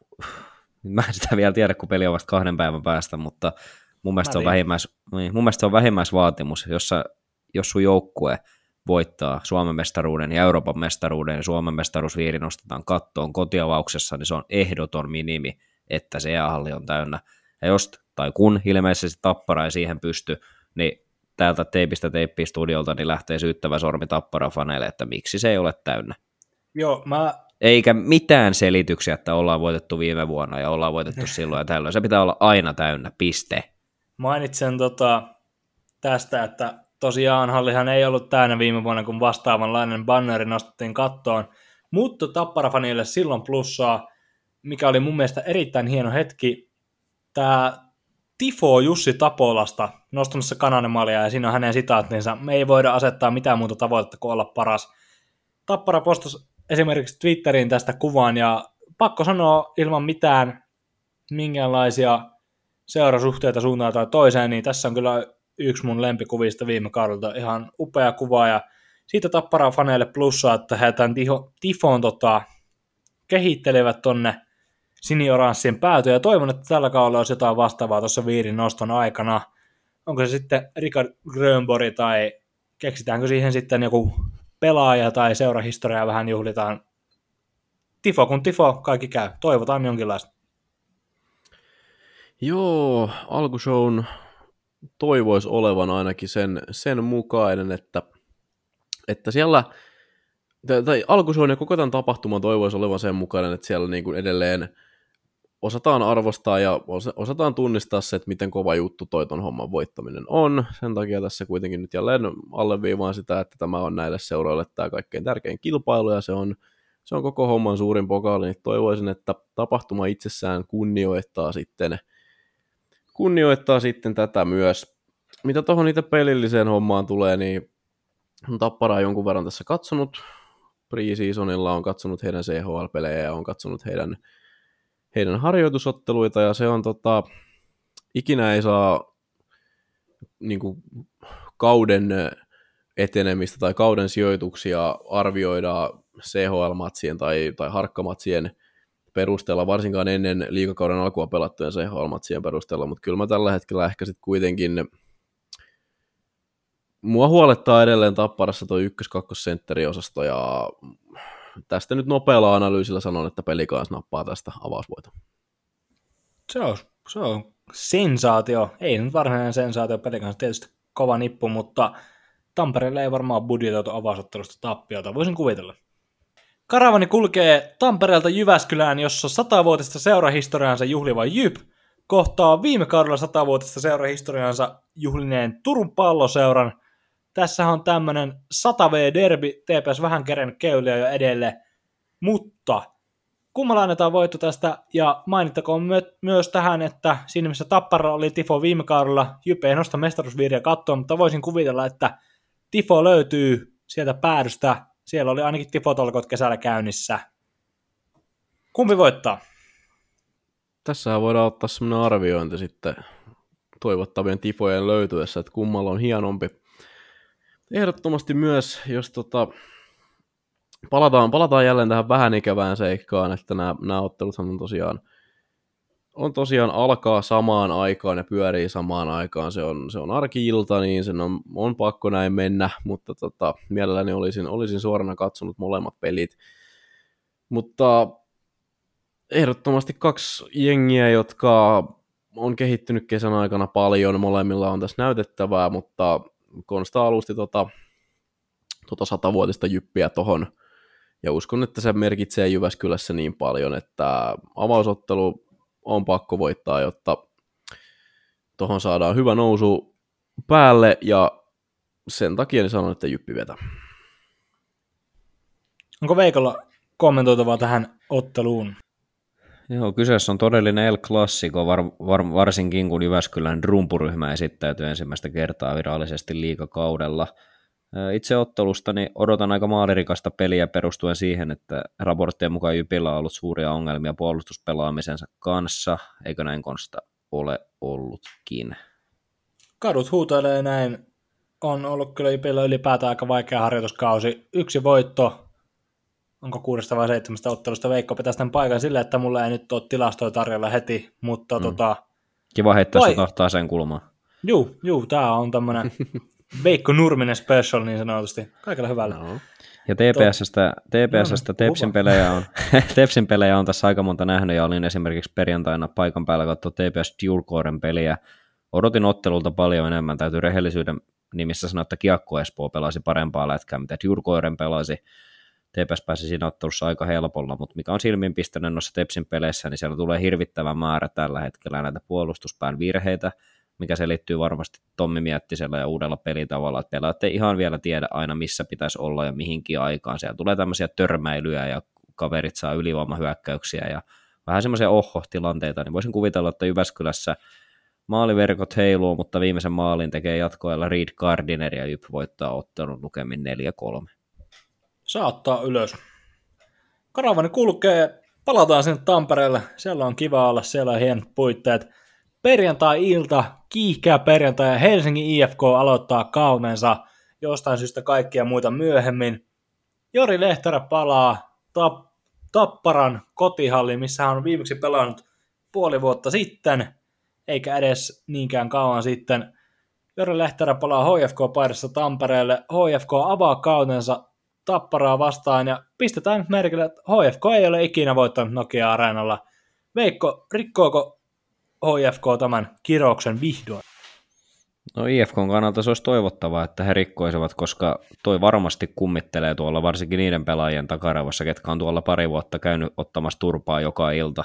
mä en sitä vielä tiedä, kun peli on vasta kahden päivän päästä, mutta mun mielestä, se on, vähimmäis, niin, mun mielestä se on vähimmäisvaatimus, jossa, jos sun joukkue voittaa Suomen mestaruuden ja Euroopan mestaruuden ja Suomen mestaruusviiri nostetaan kattoon kotiavauksessa, niin se on ehdoton minimi, että se jäähalli on täynnä. Ja jos tai kun ilmeisesti Tappara ei siihen pysty, niin täältä teipistä teippiä studiolta niin lähtee syyttävä sormi Tappara faneille, että miksi se ei ole täynnä. Joo, mä... Eikä mitään selityksiä, että ollaan voitettu viime vuonna ja ollaan voitettu silloin ja tällöin. Se pitää olla aina täynnä, piste. Mainitsen tota tästä, että tosiaan hallihan ei ollut täynnä viime vuonna, kun vastaavanlainen banneri nostettiin kattoon, mutta Tappara-fanille silloin plussaa, mikä oli mun mielestä erittäin hieno hetki. Tämä Tifo Jussi Tapolasta nostamassa kananemalia ja siinä on hänen sitaattinsa. Me ei voida asettaa mitään muuta tavoitetta kuin olla paras. Tappara postasi esimerkiksi Twitteriin tästä kuvan ja pakko sanoa ilman mitään minkäänlaisia seurasuhteita suuntaan tai toiseen, niin tässä on kyllä yksi mun lempikuvista viime kaudelta. Ihan upea kuva ja siitä Tapparaa faneille plussaa, että he tämän Tifon tota, kehittelevät tonne sinioranssien päätyä ja toivon, että tällä kaudella olisi jotain vastaavaa tuossa viirin noston aikana. Onko se sitten Richard Grönborg tai keksitäänkö siihen sitten joku pelaaja tai seurahistoriaa vähän juhlitaan. Tifo kun tifo, kaikki käy. Toivotaan jonkinlaista. Joo, alkushown toivois olevan ainakin sen, sen mukainen, että, että siellä, tai alkushown ja koko tämän tapahtuman toivois olevan sen mukainen, että siellä niin kuin edelleen osataan arvostaa ja osataan tunnistaa se, että miten kova juttu toi ton homman voittaminen on. Sen takia tässä kuitenkin nyt jälleen alleviivaan sitä, että tämä on näille seuroille tämä kaikkein tärkein kilpailu ja se on, se on koko homman suurin pokaali. Niin toivoisin, että tapahtuma itsessään kunnioittaa sitten, kunnioittaa sitten tätä myös. Mitä tuohon niitä pelilliseen hommaan tulee, niin Tapparaa jonkun verran tässä katsonut. Pre-seasonilla on katsonut heidän C H L-pelejä ja on katsonut heidän heidän harjoitusotteluita, ja se on tota, ikinä ei saa niin kuin, kauden etenemistä tai kauden sijoituksia arvioida C H L-matsien tai, tai harkkamatsien perusteella, varsinkaan ennen liigakauden alkua pelattujen C H L-matsien perusteella, mutta kyllä mä tällä hetkellä ehkä sitten kuitenkin, mua huolettaa edelleen Tapparassa tuo ykkös-kakkossentteriosasto, ja tästä nyt nopealla analyysillä sanon, että Pelikans nappaa tästä avausvoita. Se on, se on sensaatio. Ei se nyt varsinainen sensaatio. Pelikans tietysti kova nippu, mutta Tampereelle ei varmaan budjetoitu avausottelusta tappiota. Voisin kuvitella. Karavani kulkee Tampereelta Jyväskylään, jossa satavuotista seurahistoriaansa juhliva J Y P kohtaa viime kaudella satavuotista seurahistoriaansa juhlineen Turun palloseuran. Tässä on tämmöinen sata V-derbi, T P S vähän kerennyt keulia jo edelle, mutta kummalla annetaan voitto tästä, ja mainittakoon my- myös tähän, että siinä missä Tappara oli Tifo viime kaudella, J Y P ei nosta mestaruusviiriä kattoon, mutta voisin kuvitella, että Tifo löytyy sieltä päädystä, siellä oli ainakin Tifo-tolkot kesällä käynnissä. Kumpi voittaa? Tässähän voidaan ottaa semmoinen arviointi sitten toivottavien Tifojen löytyessä, että kummalla on hienompi. Ehdottomasti myös, jos tota, palataan, palataan jälleen tähän vähän ikävään seikkaan, että nämä, nämä otteluthan on tosiaan, on tosiaan alkaa samaan aikaan ja pyörii samaan aikaan. Se on, se on arki-ilta, niin sen on, on pakko näin mennä, mutta tota, mielelläni olisin, olisin suorana katsonut molemmat pelit. Mutta ehdottomasti kaksi jengiä, jotka on kehittynyt kesän aikana paljon, molemmilla on tässä näytettävää, mutta Konsta alusti tota, tota satavuotista Jyppiä tohon, ja uskon, että se merkitsee Jyväskylässä niin paljon, että avausottelu on pakko voittaa, jotta tohon saadaan hyvä nousu päälle, ja sen takia niin sanon, että Jyppi vetää. Onko Veikolla kommentoitavaa tähän otteluun? Joo, kyseessä on todellinen El Clasico, var, var, varsinkin kun Jyväskylän rumpuryhmä esittäytyy ensimmäistä kertaa virallisesti liigakaudella. Itse ottelustani odotan aika maalirikasta peliä perustuen siihen, että raporttien mukaan Jypillä on ollut suuria ongelmia puolustuspelaamisensa kanssa, eikö näin Konsta ole ollutkin? Kadut huutelee näin. On ollut kyllä Jypillä ylipäätään aika vaikea harjoituskausi. Yksi voitto, onko kuudesta vai seitsemästä ottelusta. Veikko pitäisi tämän paikan sillä, että mulla ei nyt ole tilastoja tarjolla heti, mutta mm. tota... Kiva heittää vai... se tahtaa sen kulmaan. Juu, juu, tää on tämmönen Veikko Nurminen special niin sanotusti. Kaikella hyvällä. No. Ja T P S:stä, T P S:stä no, Tepsin, pelejä on, Tepsin pelejä on tässä aika monta nähnyt, ja olin esimerkiksi perjantaina paikan päällä katsoa T P S Djurgården peliä. Odotin ottelulta paljon enemmän, täytyy rehellisyyden nimissä sanoa, että Kiekko Espoo pelasi parempaa lätkää, mitä Djurgården pelasi. T P S pääsi siinä ottelussa aika helpolla, mutta mikä on silmiinpistänyt noissa Tepsin peleissä, niin siellä tulee hirvittävä määrä tällä hetkellä näitä puolustuspään virheitä, mikä selittyy varmasti Tommi Miettisellä ja uudella pelitavalla, että pelaat ei ihan vielä tiedä aina, missä pitäisi olla ja mihinkin aikaan. Siellä tulee tämmöisiä törmäilyjä ja kaverit saa ylivoimahyökkäyksiä ja vähän semmoisia oho-tilanteita, niin voisin kuvitella, että Jyväskylässä maaliverkot heiluu, mutta viimeisen maalin tekee jatkoajalla Reid Gardiner ja Jyp voittaa ottelun lukemin neljä kolme. Saattaa ylös. Karavani kulkee, palataan sinne Tampereelle, siellä on kiva olla, siellä on hienot puitteet. Perjantai-ilta, kiihkeä perjantai ja Helsingin I F K aloittaa kaudensa jostain syystä kaikkia muita myöhemmin. Jori Lehterä palaa tap- Tapparan kotihalliin, missä hän on viimeksi pelannut puoli vuotta sitten, eikä edes niinkään kauan sitten. Jori Lehterä palaa H F K-paidassa Tampereelle, H F K avaa kaudensa Tapparaa vastaan, ja pistetään nyt merkille, että H F K ei ole ikinä voittanut Nokia Areenalla. Veikko, rikkoako H F K tämän kiroksen vihdoin? No I F K:n kannalta se olisi toivottavaa, että he rikkoisivat, koska toi varmasti kummittelee tuolla varsinkin niiden pelaajien takarevassa, ketkä on tuolla pari vuotta käynyt ottamassa turpaa joka ilta.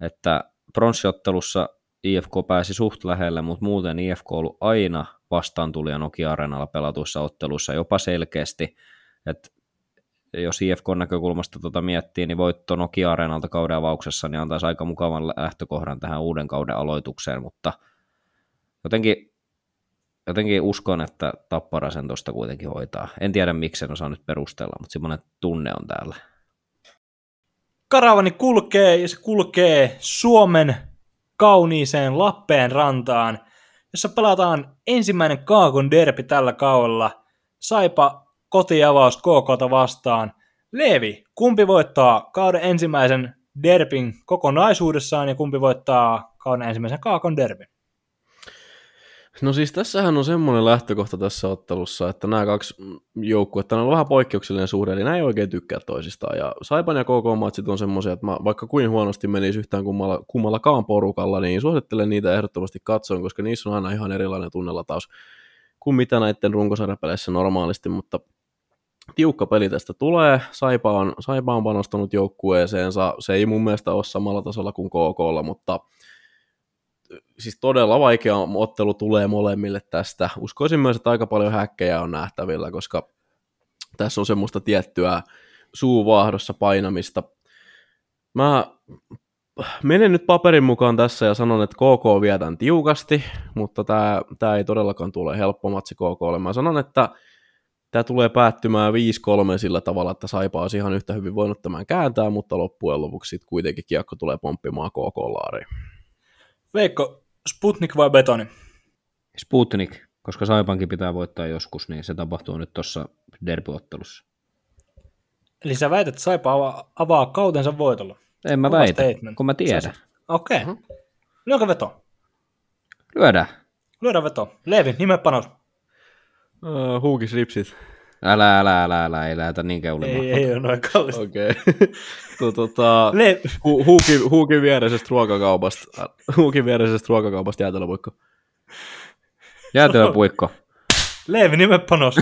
Että pronssiottelussa I F K pääsi suht lähelle, mutta muuten I F K on ollut aina vastaantulija Nokia Areenalla pelatuissa otteluissa jopa selkeästi. Et jos I F K-näkökulmasta tuota miettii, niin voitto Nokia Areenalta kauden avauksessa niin antaisi aika mukavan lähtökohdan tähän uuden kauden aloitukseen, mutta jotenkin, jotenkin uskon, että Tappara sen tuosta kuitenkin hoitaa. En tiedä, miksi en osaa nyt perustella, mutta semmoinen tunne on täällä. Karavani kulkee ja se kulkee Suomen kauniiseen Lappeen rantaan, jossa pelataan ensimmäinen Kaakon derbi tällä kaudella. Saipa kotiavaus K K:ta vastaan. Leevi, kumpi voittaa kauden ensimmäisen derbin kokonaisuudessaan ja kumpi voittaa kauden ensimmäisen Kaakon derbin? No siis tässähän on semmoinen lähtökohta tässä ottelussa, että nämä kaksi joukkuetta on vähän poikkeuksellinen suhde, eli nämä ei oikein tykkää toisistaan. Ja Saipan ja K K-matsit on semmoisia, että mä, vaikka kuin huonosti menisi yhtään kummalla, kummallakaan porukalla, niin suosittelen niitä ehdottomasti katsoen, koska niissä on aina ihan erilainen tunnelataus kuin mitä näiden runkosarjapeleissä normaalisti, mutta tiukka peli tästä tulee. Saipa on, Saipa on panostanut joukkueeseensa. Se ei mun mielestä ole samalla tasolla kuin K K:lla, mutta siis todella vaikea ottelu tulee molemmille tästä. Uskoisin myös, että aika paljon häkkejä on nähtävillä, koska tässä on semmoista tiettyä suuvaahdossa painamista. Mä menen nyt paperin mukaan tässä ja sanon, että K K vietän tiukasti, mutta tämä, tämä ei todellakaan tule helppo matsi K K:lle. Mä sanon, että tämä tulee päättymään viisi kolme sillä tavalla, että Saipa olisi ihan yhtä hyvin voinut tämän kääntää, mutta loppujen lopuksi kuitenkin Kiekko tulee pomppimaan K K-laariin. Veikko, Sputnik vai Betoni? Sputnik, koska Saipankin pitää voittaa joskus, niin se tapahtuu nyt tuossa derbyottelussa. Eli sä väität, että Saipa avaa, avaa kautensa voitolla? En mä Kuva väitä, statement. Kun mä tiedän. Okei. Okay. Uh-huh. Lyökö veto? Lyödään. Lyödään veto. Leevi, nime panos. Uh, huukis ripsit. Älä, älä, älä, älä, ei lähdetä niin keulimaan. Ei, ei ole noin kallista. Okei. Okay. tota, Le- hu- huukin, huukin viereisestä ruokakaupasta. Huukin viereisestä ruokakaupasta jäätelöpuikko. Jäätelöpuikko. Leevi, nime panos.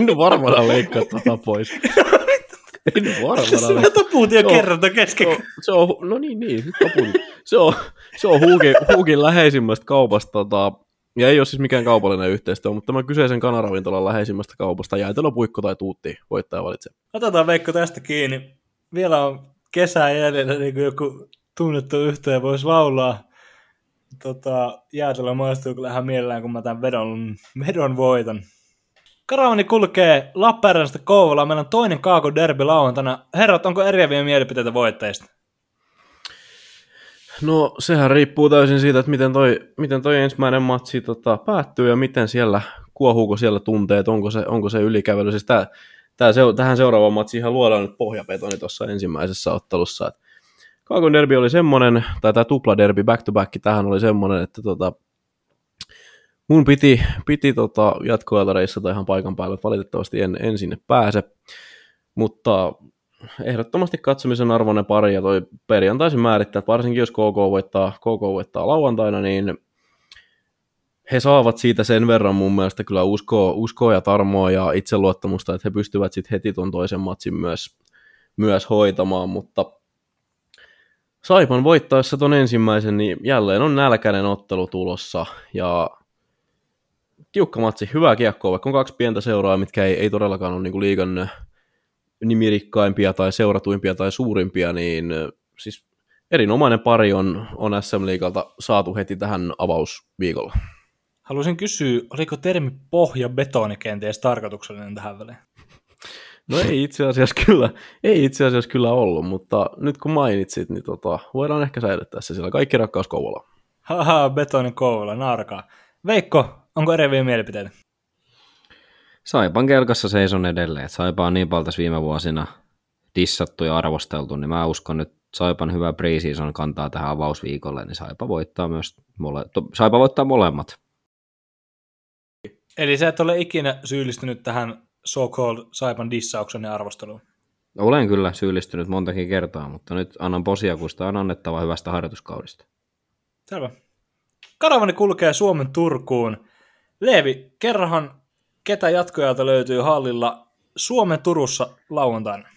En varmaan leikkaa tota pois. En varmaan. Mä taputin jo se on, kerranta kesken. Se on, se on, no niin, niin. Se on, se on huukin, huukin läheisimmästä kaupasta tota, Ja ei ole siis mikään kaupallinen yhteistyö, mutta tämän kyseisen kanaravintolan läheisimmästä kaupasta jäätelö, puikko tai tuutti voittaja valitsee. Otetaan Veikko tästä kiinni. Vielä on kesää jäljellä, niin kuin joku tunnettu yhtye voisi laulaa. Tota, jäätelö maistuu kyllähän mielellään, kun mä tämän vedon, vedon voitan. Karavani kulkee Lappeenrannasta Kouvolaan. Meillä on toinen Kaakon derby lauantaina. Herrat, onko eriäviä mielipiteitä voittajista? No, sehän riippuu täysin siitä, että miten toi, miten toi ensimmäinen matsi tota, päättyy ja miten siellä, kuohuuko siellä tunteet, onko se, onko se ylikävely. Siis tää, tää se, tähän seuraavaan matsiinhan luodaan nyt pohjapetoni tuossa ensimmäisessä ottelussa. Et Kaakon derby oli semmoinen, tai tämä tupla derby back to back tähän oli semmoinen, että tota, mun piti, piti tota, jatkoajalta reissata ihan paikan päälle, valitettavasti en, en sinne pääse, mutta ehdottomasti katsomisen arvoinen pari ja toi perjantaisin määrittää, että varsinkin jos K K voittaa, K K voittaa lauantaina, niin he saavat siitä sen verran mun mielestä kyllä uskoa, uskoa ja tarmoa ja itseluottamusta, että he pystyvät sitten heti ton toisen matsin myös, myös hoitamaan, mutta Saipan voittaessa ton ensimmäisen, niin jälleen on nälkäinen ottelu tulossa ja tiukka matsi, hyvää kiekkoa, vaikka on kaksi pientä seuraa, mitkä ei, ei todellakaan ole niinku liigan nimirikkaimpia tai seuratuimpia tai suurimpia, niin siis erinomainen pari on, on S M-liigalta saatu heti tähän avausviikolla. Haluaisin kysyä, oliko termi pohjabetoni kenties tarkoituksellinen tähän väliin? No ei itse asiassa kyllä, ei itse asiassa kyllä ollut, mutta nyt kun mainitsit, niin tota, voidaan ehkä säilyttää se siellä. Kaikki rakkaus Kouvolaan. Haha, betoni Kouvola, narkaa. Veikko, onko eriviä mielipiteitä? Saipan kelkassa seison edelleen. Saipa on niin paljon tässä viime vuosina dissattu ja arvosteltu, niin mä uskon nyt Saipan hyvä pre-season kantaa tähän avausviikolle, niin Saipa voittaa myös mole- Saipa voittaa molemmat. Eli sä et ole ikinä syyllistynyt tähän so-called Saipan dissauksen ja arvosteluun? Olen kyllä syyllistynyt montakin kertaa, mutta nyt annan posia, kun sitä on annettava hyvästä harjoituskaudesta. Selvä. Karavani kulkee Suomen Turkuun. Leevi, kerrohan, ketä jatkoajalta löytyy hallilla Suomen Turussa lauantaina?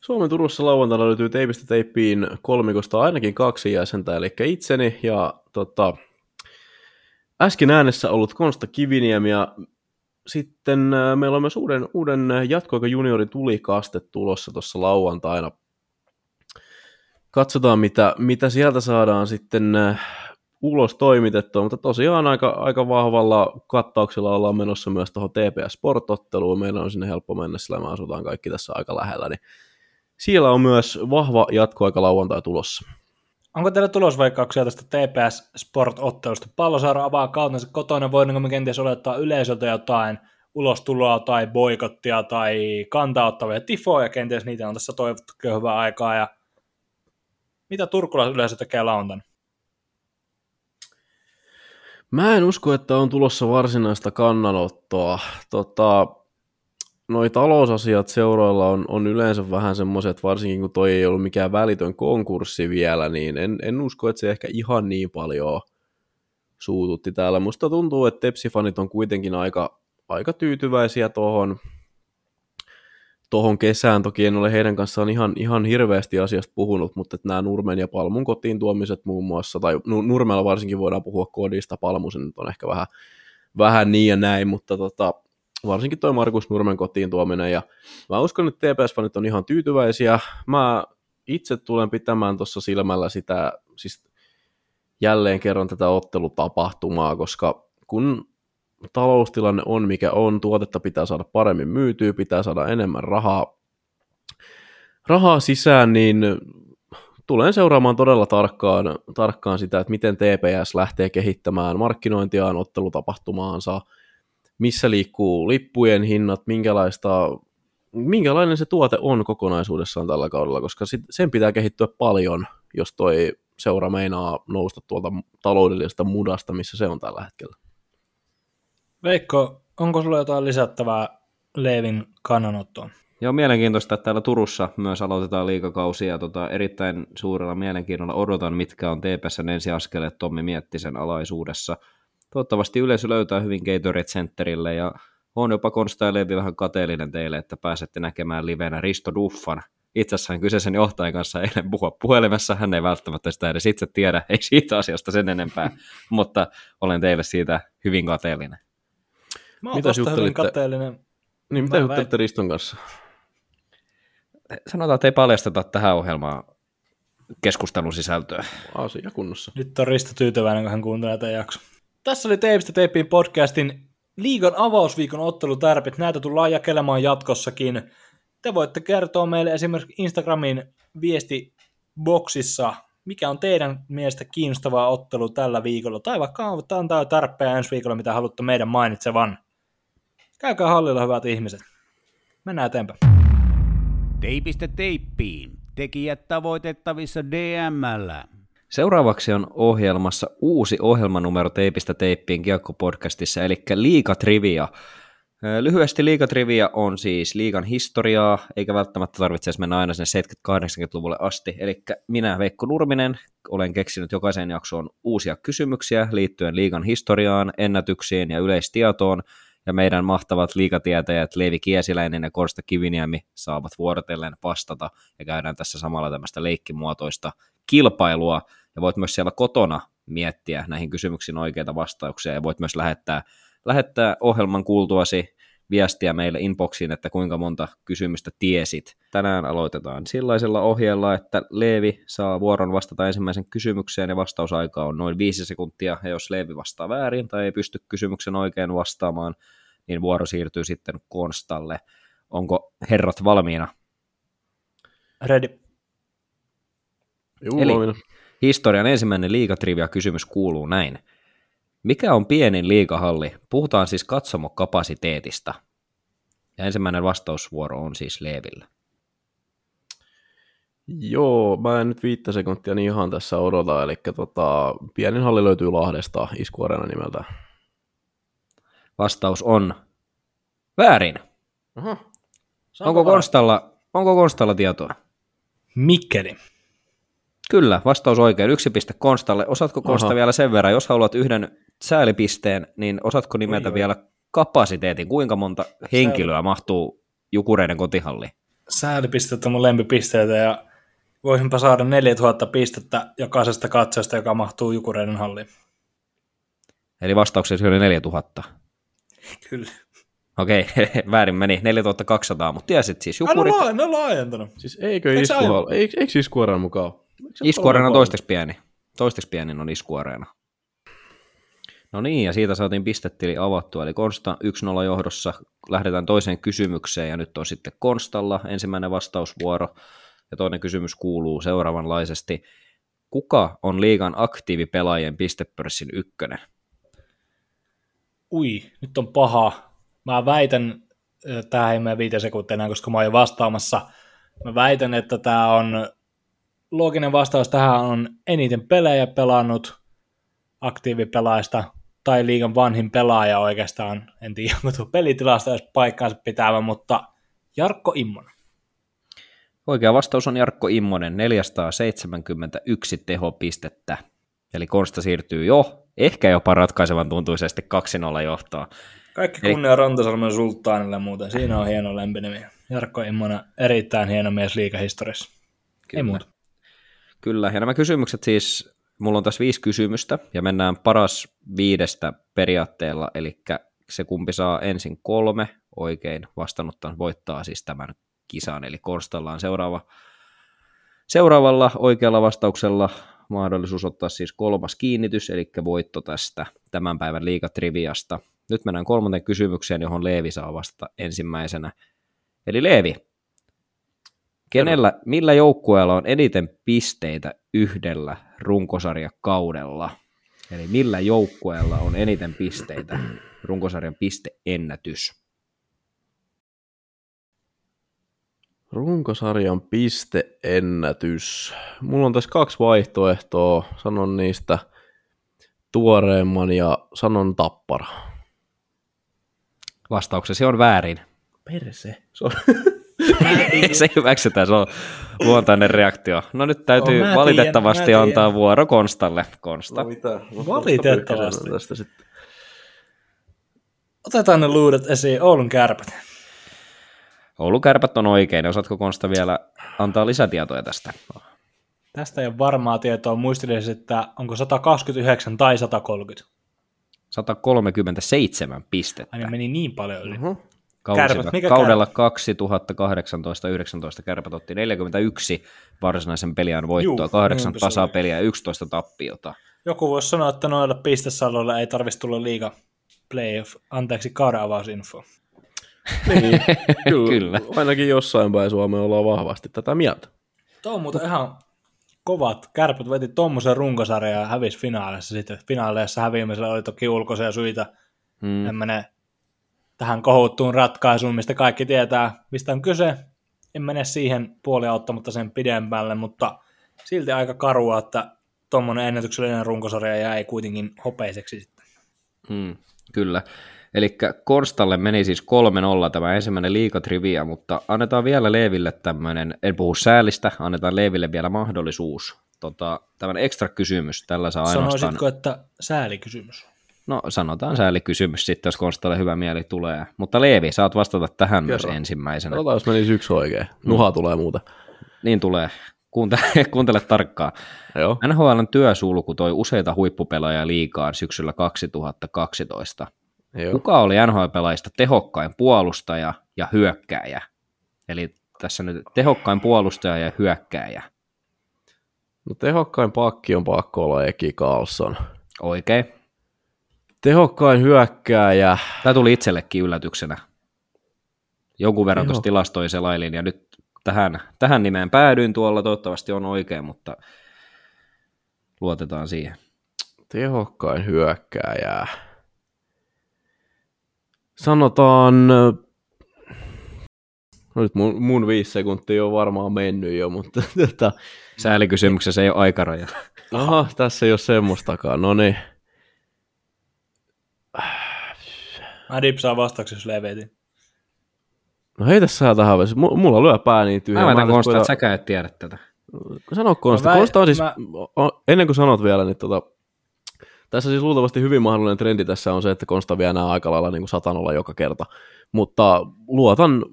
Suomen Turussa lauantaina löytyy teipistä teippiin kolmikosta ainakin kaksi jäsentä, eli itseni ja tota, äsken äänessä ollut Kosta Kiviniemi. Ja sitten meillä on myös uuden, uuden jatkoaika juniorin tulikaste tulossa tuossa lauantaina. Katsotaan, mitä, mitä sieltä saadaan sitten ulos toimitettua, mutta tosiaan aika, aika vahvalla kattauksella ollaan menossa myös tuohon T P S-sportotteluun. Meillä on sinne helppo mennä, sillä me asutaan kaikki tässä aika lähellä. Niin siellä on myös vahva jatkoaika lauantai tulossa. Onko teillä tulosveikkauksia tästä T P S-sportottelusta? Palloseura avaa kautensa kotona. Voidaanko me kenties olettaa yleisöltä jotain ulostuloa tai boikottia tai kantaa ottavia tifoja? Kenties niitä on tässä toivottu hyvää aikaa. Ja mitä turkulaisyleisö tekee lauantaina? Mä en usko, että on tulossa varsinaista kannanottoa. Tota, noi talousasiat seuroilla on, on yleensä vähän semmoiset, varsinkin kun toi ei ollut mikään välitön konkurssi vielä, niin en, en usko, että se ehkä ihan niin paljon suututti täällä. Musta tuntuu, että Tepsi-fanit on kuitenkin aika, aika tyytyväisiä tohon, tohon kesään. Toki en ole heidän kanssaan ihan, ihan hirveästi asiasta puhunut, mutta nämä Nurmen ja Palmun kotiin tuomiset muun muassa, tai Nurmella varsinkin voidaan puhua kodista, Palmusen nyt on ehkä vähän, vähän niin ja näin, mutta tota, varsinkin toi Markus Nurmen kotiin tuominen, ja mä uskon, että T P S-fanit on ihan tyytyväisiä. Mä itse tulen pitämään tuossa silmällä sitä, siis jälleen kerran tätä ottelutapahtumaa, koska kun taloustilanne on mikä on, tuotetta pitää saada paremmin myytyä, pitää saada enemmän rahaa, rahaa sisään, niin tulen seuraamaan todella tarkkaan, tarkkaan sitä, että miten T P S lähtee kehittämään markkinointiaan, ottelutapahtumaansa, missä liikkuu lippujen hinnat, minkälaista, minkälainen se tuote on kokonaisuudessaan tällä kaudella, koska sit sen pitää kehittyä paljon, jos toi seura meinaa nousta tuolta taloudellisesta mudasta, missä se on tällä hetkellä. Veikko, onko sulla jotain lisättävää Leevin kannanottoon? Joo, mielenkiintoista, että täällä Turussa myös aloitetaan liigakausia. Tota, erittäin suurella mielenkiinnolla odotan, mitkä on T P S:n ensiaskeleet Tommi Miettisen alaisuudessa. Toivottavasti yleisö löytää hyvin Gatorade Centerille, ja on jopa Konsta ja Leevi vähän kateellinen teille, että pääsette näkemään livenä Risto Duffan itse asiassa kyseisen johtajan kanssa eilen puhua puhelimessa, hän ei välttämättä sitä edes itse tiedä, ei siitä asiasta sen enempää, mutta olen teille siitä hyvin kateellinen. Mä oon tosta hyvin kateellinen. Niin, mitä juttelitte Riston kanssa? Sanotaan, että ei paljasteta tähän ohjelmaan keskustelun sisältöä. Asia kunnossa. Nyt on Risto tyytyväinen, kun hän kuuntelee tämän jakson. Tässä oli Teipistä Teipiin podcastin liigan avausviikon ottelutärpit. Näitä tullaan jakelemaan jatkossakin. Te voitte kertoa meille esimerkiksi Instagramin viestiboksissa, mikä on teidän mielestä kiinnostavaa ottelu tällä viikolla, tai vaikka antaa tarpeja ensi viikolla, mitä haluatte meidän mainitsevan. Käykää hallilla, hyvät ihmiset. Mennään eteenpäin. Teipistä teippiin. Tekijät tavoitettavissa D M:llä. Seuraavaksi on ohjelmassa uusi ohjelmanumero Teipistä teippiin Kiekko-podcastissa, eli Liigatrivia. Lyhyesti Liigatrivia on siis liigan historiaa, eikä välttämättä tarvitse edes mennä aina sinne seitsemänkymmentä-kahdeksankymmentäluvulle asti. Eli minä, Veikko Nurminen, olen keksinyt jokaisen jaksoon uusia kysymyksiä liittyen liigan historiaan, ennätyksiin ja yleistietoon, ja meidän mahtavat liigatietäjät Leevi Kiesiläinen ja Kosta Kiviniemi saavat vuorotellen vastata, ja käydään tässä samalla tämmöistä leikkimuotoista kilpailua, ja voit myös siellä kotona miettiä näihin kysymyksiin oikeita vastauksia, ja voit myös lähettää, lähettää ohjelman kuultuasi viestiä meille inboxiin, että kuinka monta kysymystä tiesit. Tänään aloitetaan sellaisella ohjeella, että Leevi saa vuoron vastata ensimmäisen kysymykseen ja vastausaikaa on noin viisi sekuntia, ja jos Leevi vastaa väärin tai ei pysty kysymyksen oikein vastaamaan, niin vuoro siirtyy sitten Konstalle. Onko herrat valmiina? Ready. Juu, eli valmiina. Historian ensimmäinen liigatrivia-kysymys kuuluu näin. Mikä on pienin liigahalli? Puhutaan siis katsomokapasiteetista. Ja ensimmäinen vastausvuoro on siis Leevillä. Joo, mä en nyt viittä sekuntia niin ihan tässä odota, eli tota, pienin halli löytyy Lahdesta Iskuareena nimeltä. Vastaus on väärin. Aha. Onko Konstalla, onko Konstalla tietoa? Mikkeli. Kyllä, vastaus oikein. Yksi piste Konstalle. Osaatko Konsta Aha. vielä sen verran, jos haluat yhden säälipisteen, niin osaatko nimetä Oi, vielä kapasiteetin? Kuinka monta henkilöä Sääli. mahtuu Jukureiden kotihalliin? Säälipisteet on mun lempipisteitä ja voisinpa saada neljätuhatta pistettä jokaisesta katsojasta, joka mahtuu Jukureiden halliin. Eli vastauksessa oli neljätuhatta? Kyllä. Okei, väärin meni, neljätuhattakaksisataa, mutta tiesit siis Jukurit. Ai, ne on laajentanut. Siis eikö isku, eikö, eikö iskuoraan mukaan? Iskuareena on toistaiseksi pieni. Toistaiseksi pienin on Iskuareena. No niin, ja siitä saatiin pistetili avattua, eli Konsta yksi nolla johdossa. Lähdetään toiseen kysymykseen, ja nyt on sitten Konstalla ensimmäinen vastausvuoro. Ja toinen kysymys kuuluu seuraavanlaisesti. Kuka on liigan aktiivipelaajien pistepörssin ykkönen? Ui, nyt on paha. Mä väitän, tämähän ei mene viiteen sekuntia enää, koska mä oon jo vastaamassa. Mä väitän, että tää on... Looginen vastaus tähän on eniten pelejä pelannut aktiivipelaajista tai liigan vanhin pelaaja oikeastaan. En tiedä, onko tuo pelitilasta jos paikkaansa pitävä, mutta Jarkko Immonen. Oikea vastaus on Jarkko Immonen, neljäsataaseitsemänkymmentäyksi tehopistettä. Eli Konsta siirtyy jo, ehkä jopa ratkaisevan tuntuisesti kaksi nolla johtaa. Kaikki kunnia Eli... Rantasalmen sulttaanille muuten, siinä on hieno lempinimi. Jarkko Immonen, erittäin hieno mies liigahistoriassa. Ei muuta. Kyllä, ja nämä kysymykset siis, mulla on tässä viisi kysymystä, ja mennään paras viidestä periaatteella, eli se kumpi saa ensin kolme oikein vastannuttaan voittaa siis tämän kisan, eli Konstalla on seuraava, seuraavalla oikealla vastauksella mahdollisuus ottaa siis kolmas kiinnitys, eli voitto tästä tämän päivän liigatriviasta. Nyt mennään kolmanteen kysymykseen, johon Leevi saa vastata ensimmäisenä, eli Leevi. Kenellä, millä joukkueella on eniten pisteitä yhdellä runkosarjakaudella? Eli millä joukkueella on eniten pisteitä runkosarjan pisteennätys? Runkosarjan pisteennätys. Mulla on tässä kaksi vaihtoehtoa. Sanon niistä tuoreemman ja sanon Tappara. Vastauksesi on väärin. Perse. Se on... Se hyväksytään, se on luontainen reaktio. No nyt täytyy no, valitettavasti tiedän, antaa vuoro Konstalle. Konsta. No, mitä? No, valitettavasti. Konsta Otetaan ne luudet esiin, Oulun kärpät. Oulun kärpät on oikein. Osaatko Konsta vielä antaa lisätietoja tästä? Tästä ei ole varmaa tietoa. Muistelisin, että onko sata kaksikymmentäyhdeksän tai sata kolmekymmentä. sata kolmekymmentäseitsemän pistettä. Aina meni niin paljon yli. Uh-huh. Kärpät, mikä kaudella kaksituhattakahdeksantoista yhdeksäntoista Kärpät otti neljäkymmentäyksi varsinaisen peliään voittoa, Juh, kahdeksan tasapeliä ja yksitoista tappiota. Joku voisi sanoa, että noilla pistesaloilla ei tarvitsisi tulla liiga playoff, anteeksi kauden avausinfo. Niin, kyllä. Kyllä. Ainakin jossain päin Suomeen ollaan vahvasti tätä mieltä. Tuo on muuten ihan kovat. Kärpät veti tuommoisen runkosarjan ja hävisi finaalissa sitten. Finaaleissa häviämisellä oli toki ulkoisia syitä. Hmm. En mene tähän kohuttuun ratkaisuun, mistä kaikki tietää, mistä on kyse. En mene siihen puolia ottamatta sen pidemmälle, mutta silti aika karua, että tuommoinen ennätyksellinen runkosarja jäi kuitenkin hopeiseksi sitten. Hmm, kyllä. Eli Konstalle meni siis kolme nolla tämä ensimmäinen liigatrivia, mutta annetaan vielä Leeville tämmöinen, en puhu säälistä, annetaan Leeville vielä mahdollisuus. Tota, tämän ekstra kysymys, tällä saa ainoastaan... Sanoisitko, että säälikysymys? No sanotaan säälikysymys sitten, jos Konstalle hyvä mieli tulee. Mutta Leevi, saat vastata tähän Kerro. myös ensimmäisenä. Kerrotaan, jos menisi yksi oikein. Nuha tulee muuta. Niin tulee. Kuuntele, kuuntele tarkkaan. Joo. N H L:n työsulku toi useita huippupelaajia liigaan syksyllä kaksituhattakaksitoista. Joo. Kuka oli N H L-pelaajista tehokkain puolustaja ja hyökkääjä? Eli tässä nyt tehokkain puolustaja ja hyökkääjä. No tehokkain pakki on pakko olla Erik Karlsson. Oikein. Tehokkain hyökkääjä. Tämä tuli itsellekin yllätyksenä. Jonkun verran tuossa tilastoi selailin ja nyt tähän, tähän nimeen päädyin tuolla. Toivottavasti on oikein, mutta luotetaan siihen. Tehokkain hyökkääjä. Sanotaan, no nyt mun, mun viisi sekuntia on varmaan mennyt jo, mutta tätä... Säälikysymyksessä ei ole aikaraja. Aha, tässä ei ole semmoistakaan, no niin. Mä dipsaan vastauksessa levetin. No heitä sä tähän, mulla lyö pää niin tyhjää. Mä väitän Konsta, että säkään et tiedä tätä. Sano Konsta, mä Konsta on siis, mä... ennen kuin sanot vielä, niin tota... Tässä siis luultavasti hyvin mahdollinen trendi tässä on se, että Konsta vie nämä aika lailla niin satanolla joka kerta, mutta luotan,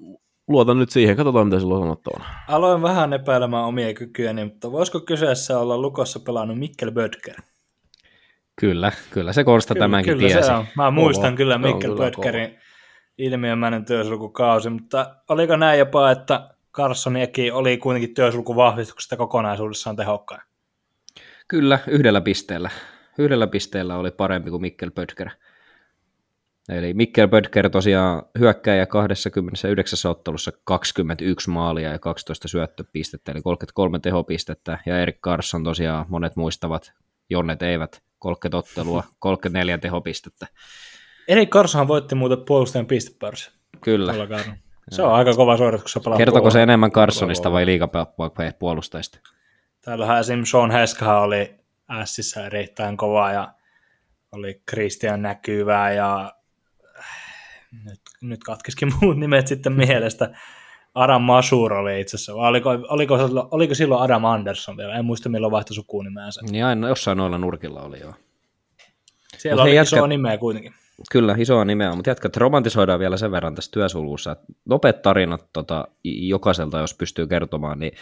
luotan nyt siihen, katsotaan mitä silloin sanottavana. Aloin vähän epäilemään omia kykyjäni, mutta voisiko kyseessä olla Lukossa pelannut Mikkel Bødker? Kyllä, kyllä se Konsta kyllä, tämänkin kyllä tiesi. Kyllä mä muistan kova. Kyllä Mikkel Bødkerin ilmiömäinen työsulkukausi, mutta oliko näin jopa, että Karlssoniakin oli kuitenkin työsulkuvahvistuksesta kokonaisuudessaan tehokkain? Kyllä, yhdellä pisteellä. Yhdellä pisteellä oli parempi kuin Mikkel Bødker. Eli Mikkel Bødker tosiaan hyökkääjä kaksikymmentäyhdeksän ottelussa kaksikymmentäyksi maalia ja kaksitoista syöttöpistettä, eli kolmekymmentäkolme tehopistettä. Ja Erik Karlsson tosiaan, monet muistavat, jonnet eivät, kolmekymmentä ottelua, kolmekymmentäneljä tehopistettä. Erik Karlsson voitti muuten puolustajan pistepörssin. Kyllä. Se on aika kova suoritus, kun se pelaa. Kertoko se enemmän Karlssonista vai liigapuolustajista? Täällähän esimerkiksi Sean Heskahan oli... Ässissä erittäin kovaa ja oli Kristian näkyvää ja nyt, nyt katkisikin muut nimet sitten mielestä. Adam Masur oli itse asiassa, oliko, oliko, oliko silloin Adam Andersson vielä, en muista milloin vaihtoi sukunimeänsä. Niin aina jossain noilla nurkilla oli joo. Siellä oli isoa jätkä... nimeä kuitenkin. Kyllä, isoa nimeä, mutta jatkat romantisoidaan vielä sen verran tässä työsulussa. Nopeat tarinat tota, jokaiselta, jos pystyy kertomaan, niin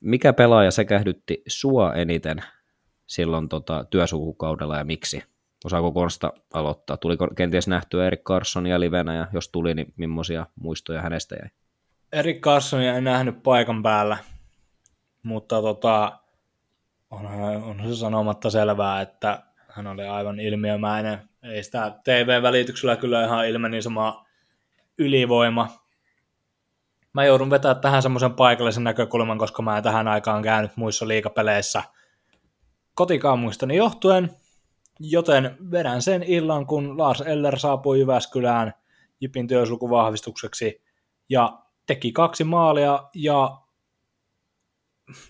mikä pelaaja säkähdytti sua eniten silloin tota, työsukukaudella ja miksi? Osaako Konsta aloittaa? Tuliko kenties nähtyä Erik Karlssonia livenä ja jos tuli, niin millaisia muistoja hänestä jäi? Erik Karlssonia en nähnyt paikan päällä, mutta tota, on, on se sanomatta selvää, että hän oli aivan ilmiömäinen. Ei sitä T V-välityksellä kyllä ihan ilmeni sama ylivoima. Mä joudun vetämään tähän semmoisen paikallisen näkökulman, koska mä en tähän aikaan käynyt muissa liigapeleissä kotikaamuistani johtuen, joten vedän sen illan, kun Lars Eller saapui Jyväskylään Jypin työsulkuvahvistukseksi ja teki kaksi maalia ja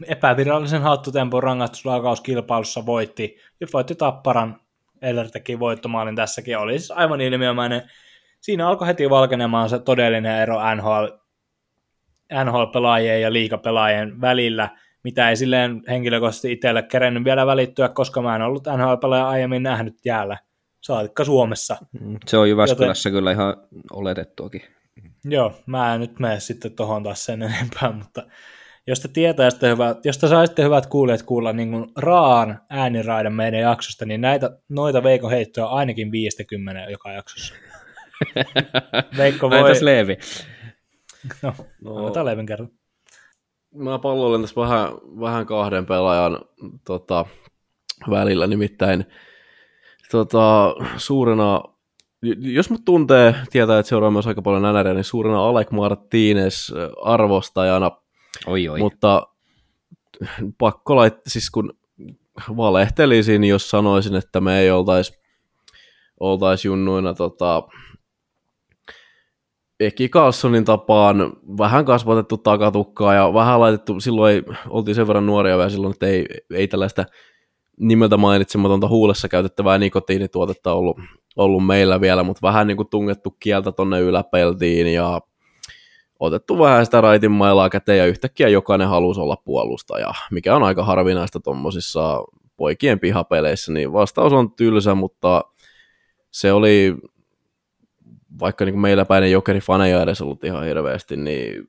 epävirallisen hattutempon rangaistuslaukauskilpailussa voitti ja voitti Tapparan. Eller teki voittomaalin tässäkin, oli siis aivan ilmiömäinen. Siinä alkoi heti valkenemaan se todellinen ero N H L-pelaajien ja liigapelaajien välillä, mitä ei silleen henkilökohtaisesti itselle kerennyt vielä välittyä, koska mä en ollut N H L-pelaaja aiemmin nähnyt jäällä, saatikka Suomessa. Se on Jyväskylässä joten... kyllä ihan oletettuakin. Joo, mä en nyt mene sitten tohon taas sen enempää, mutta jos te tietäisitte hyvät, jos te saisitte hyvät kuulijat kuulla niin kuin raan ääniraidan meidän jaksosta, niin näitä, noita Veikon heittoja on ainakin viisikymmentä joka jaksossa. Veikko voi... Näin taas Leevi. No, no. Annetaan Leevin kerran. Mä palloilen tässä vähän, vähän kahden pelaajan tota, välillä, nimittäin tota, suurena... Jos mut tuntee, tietää, että seuraa myös aika paljon N H L, niin suurena Alec Martinez arvostajana, oi, oi. Mutta pakko laittaa, siis kun valehtelisin, jos sanoisin, että me ei oltaisi oltais junnuina tota, Eki Karlssonin tapaan vähän kasvatettu takatukkaa ja vähän laitettu, silloin ei, oltiin sen verran nuoria vielä silloin, että ei, ei tällaista nimeltä mainitsematonta huulessa käytettävää nikotiinituotetta ollut ollut meillä vielä, mutta vähän niin kuin tungettu kieltä tonne yläpeltiin ja otettu vähän sitä raitin mailaa käteen ja yhtäkkiä jokainen halusi olla puolustaja, mikä on aika harvinaista tuommoisissa poikien pihapeleissä, niin vastaus on tylsä, mutta se oli, vaikka niin kuin meillä päin jokerifaneja edes ollut ihan hirveästi, niin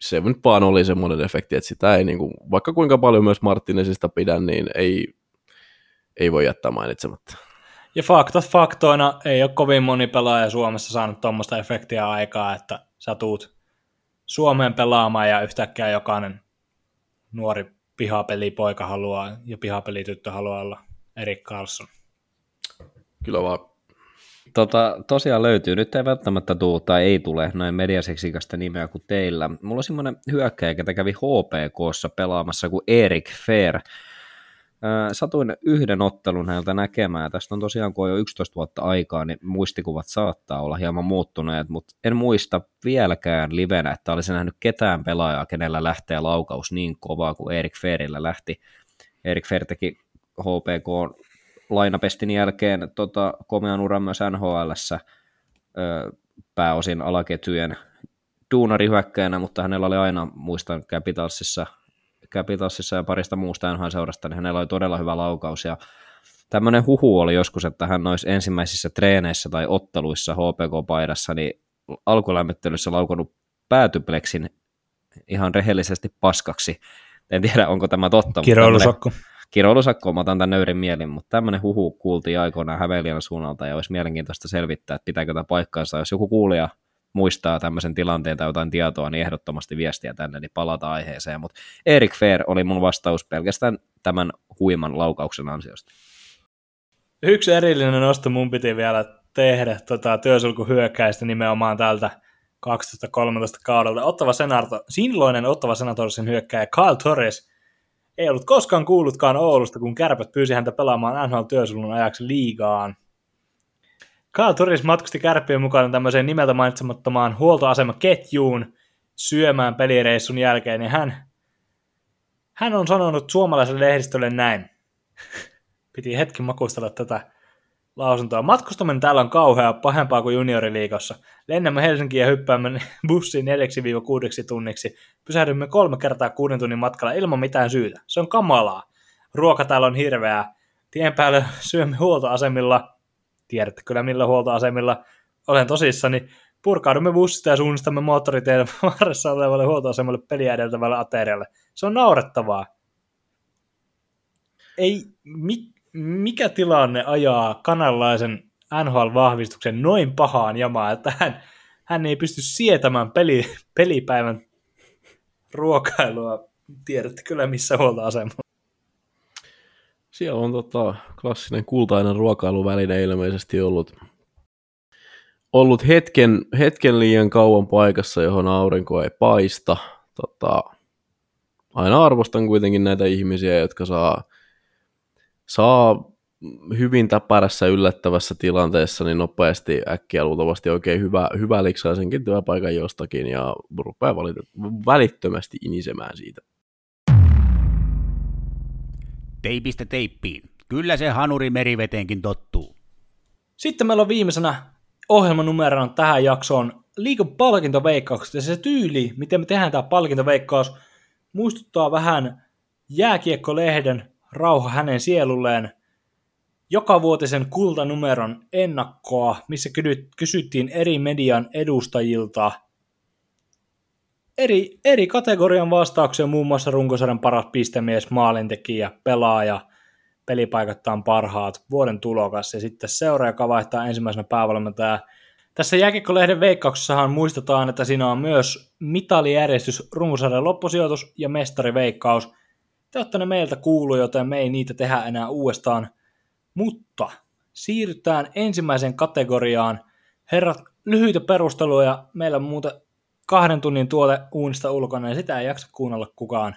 se nyt vaan oli semmoinen efekti, että sitä ei, niin kuin, vaikka kuinka paljon myös Martinezista pidän, niin ei, ei voi jättää mainitsematta. Ja faktat faktoina, ei ole kovin moni pelaaja Suomessa saanut tuommoista efektiä aikaa, että sä tuut Suomeen pelaamaan ja yhtäkkiä jokainen nuori pihapelipoika haluaa ja pihapelityttö haluaa olla Erik Karlsson. Kyllä vaan. Tota, tosiaan löytyy, nyt ei välttämättä tule tai ei tule näin mediaseksikästä nimeä kuin teillä. Mulla on semmoinen hyökkäjä, joka kävi H P K:ssa pelaamassa kuin Erik Fehr. Satuin yhden ottelun häneltä näkemään. Tästä on tosiaan, kun on jo yksitoista vuotta aikaa, niin muistikuvat saattaa olla hieman muuttuneet, mutta en muista vieläkään livenä, että olisin nähnyt ketään pelaajaa, kenellä lähtee laukaus niin kovaa kuin Erik Fehrillä lähti. Erik Fehr teki H P K lainapestin jälkeen tota, komean uran myös N H L:ssä pääosin alaketjujen duunarihyökkäjänä, mutta hänellä oli aina, muistan Capitalsissa, Capitalsissa ja parista muusta N H L-seurasta, niin hänellä oli todella hyvä laukaus, ja tämmöinen huhu oli joskus, että hän olisi ensimmäisissä treeneissä tai otteluissa H P K-paidassa, niin alkulämmittelyssä laukonut päätypleksin ihan rehellisesti paskaksi. En tiedä, onko tämä totta. Kiroulusakko. Kiroulusakko, mä otan tämän nöyrin mielin, mutta tämmöinen huhu kuultiin aikoinaan Hämeenlinnan suunnalta, ja olisi mielenkiintoista selvittää, että pitääkö tämä paikkaansa. Jos joku kuulija muistaa tämmöisen tilanteen tai jotain tietoa, niin ehdottomasti viestiä tänne, niin palata aiheeseen. Mutta Erik Fehr oli mun vastaus pelkästään tämän huiman laukauksen ansiosta. Yksi erillinen nosto mun piti vielä tehdä tota, työsulkuhyökkäistä nimenomaan tältä kaksituhattakolmetoista kaudelta. Ottava Senator, silloinen Ottava Senatorsin hyökkäjä Kyle Torres ei ollut koskaan kuullutkaan Oulusta, kun Kärpät pyysi häntä pelaamaan N H L-työsulun ajaksi liigaan. Kyle Torres matkusti Kärppien mukana tämmöiseen nimeltä mainitsemattomaan huoltoasemaketjuun syömään pelireissun jälkeen, niin hän, hän on sanonut suomalaiselle lehdistölle näin. Piti hetki makustella tätä lausuntoa. Matkustaminen täällä on kauheaa, pahempaa kuin junioriliigassa. Lennämme Helsinkiin ja hyppäämme bussiin neljästä kuuteen tunniksi. Pysähdymme kolme kertaa kuuden tunnin matkalla ilman mitään syytä. Se on kamalaa. Ruoka täällä on hirveää. Tien päälle syömme huoltoasemilla. Tiedätte kyllä millä huoltoasemilla olen tosissani. Purkaudumme bussista ja suunnistamme moottoriteiden varressa olevalle huoltoasemalle peliä edeltävälle aterialle. Se on naurettavaa. Ei, mi, mikä tilanne ajaa kanalaisen N H L-vahvistuksen noin pahaan jamaan, että hän, hän ei pysty sietämään peli, pelipäivän ruokailua. Tiedätte kyllä missä huoltoasemalla. Siellä on tota, klassinen kultainen ruokailuväline ilmeisesti ollut, ollut hetken, hetken liian kauan paikassa, johon aurinko ei paista. Tota, aina arvostan kuitenkin näitä ihmisiä, jotka saa, saa hyvin täpärässä yllättävässä tilanteessa niin nopeasti äkkiä luultavasti oikein hyvä, hyvä liksaa senkin työpaikan jostakin ja rupeaa valit- välittömästi inisemään siitä. Teipistä teippiin. Kyllä se hanuri meriveteenkin tottuu. Sitten meillä on viimeisenä ohjelmanumerona tähän jaksoon liikan palkintoveikkaukset. Ja se tyyli, miten me tehdään tämä palkintoveikkaus, muistuttaa vähän Jääkiekko-lehden Rauha hänen sielulleen jokavuotisen kultanumeron ennakkoa, missä kysyttiin eri median edustajilta eri, eri kategorian vastauksia, muun muassa runkosarjan paras pistemies, maalintekijä, pelaaja, pelipaikaltaan parhaat, vuoden tulokas ja sitten seura, joka vaihtaa ensimmäisenä päävalmentaja. Tässä jääkiekkolehden veikkauksessahan muistetaan, että siinä on myös mitalijärjestys, runkosarjan loppusijoitus ja mestariveikkaus. Te olette ne meiltä kuulu, joten me ei niitä tehdä enää uudestaan, mutta siirrytään ensimmäiseen kategoriaan. Herrat, lyhyitä perusteluja. Meillä on muuten kahden tunnin tuote uunista ulkona ja sitä ei jaksa kuunnella kukaan.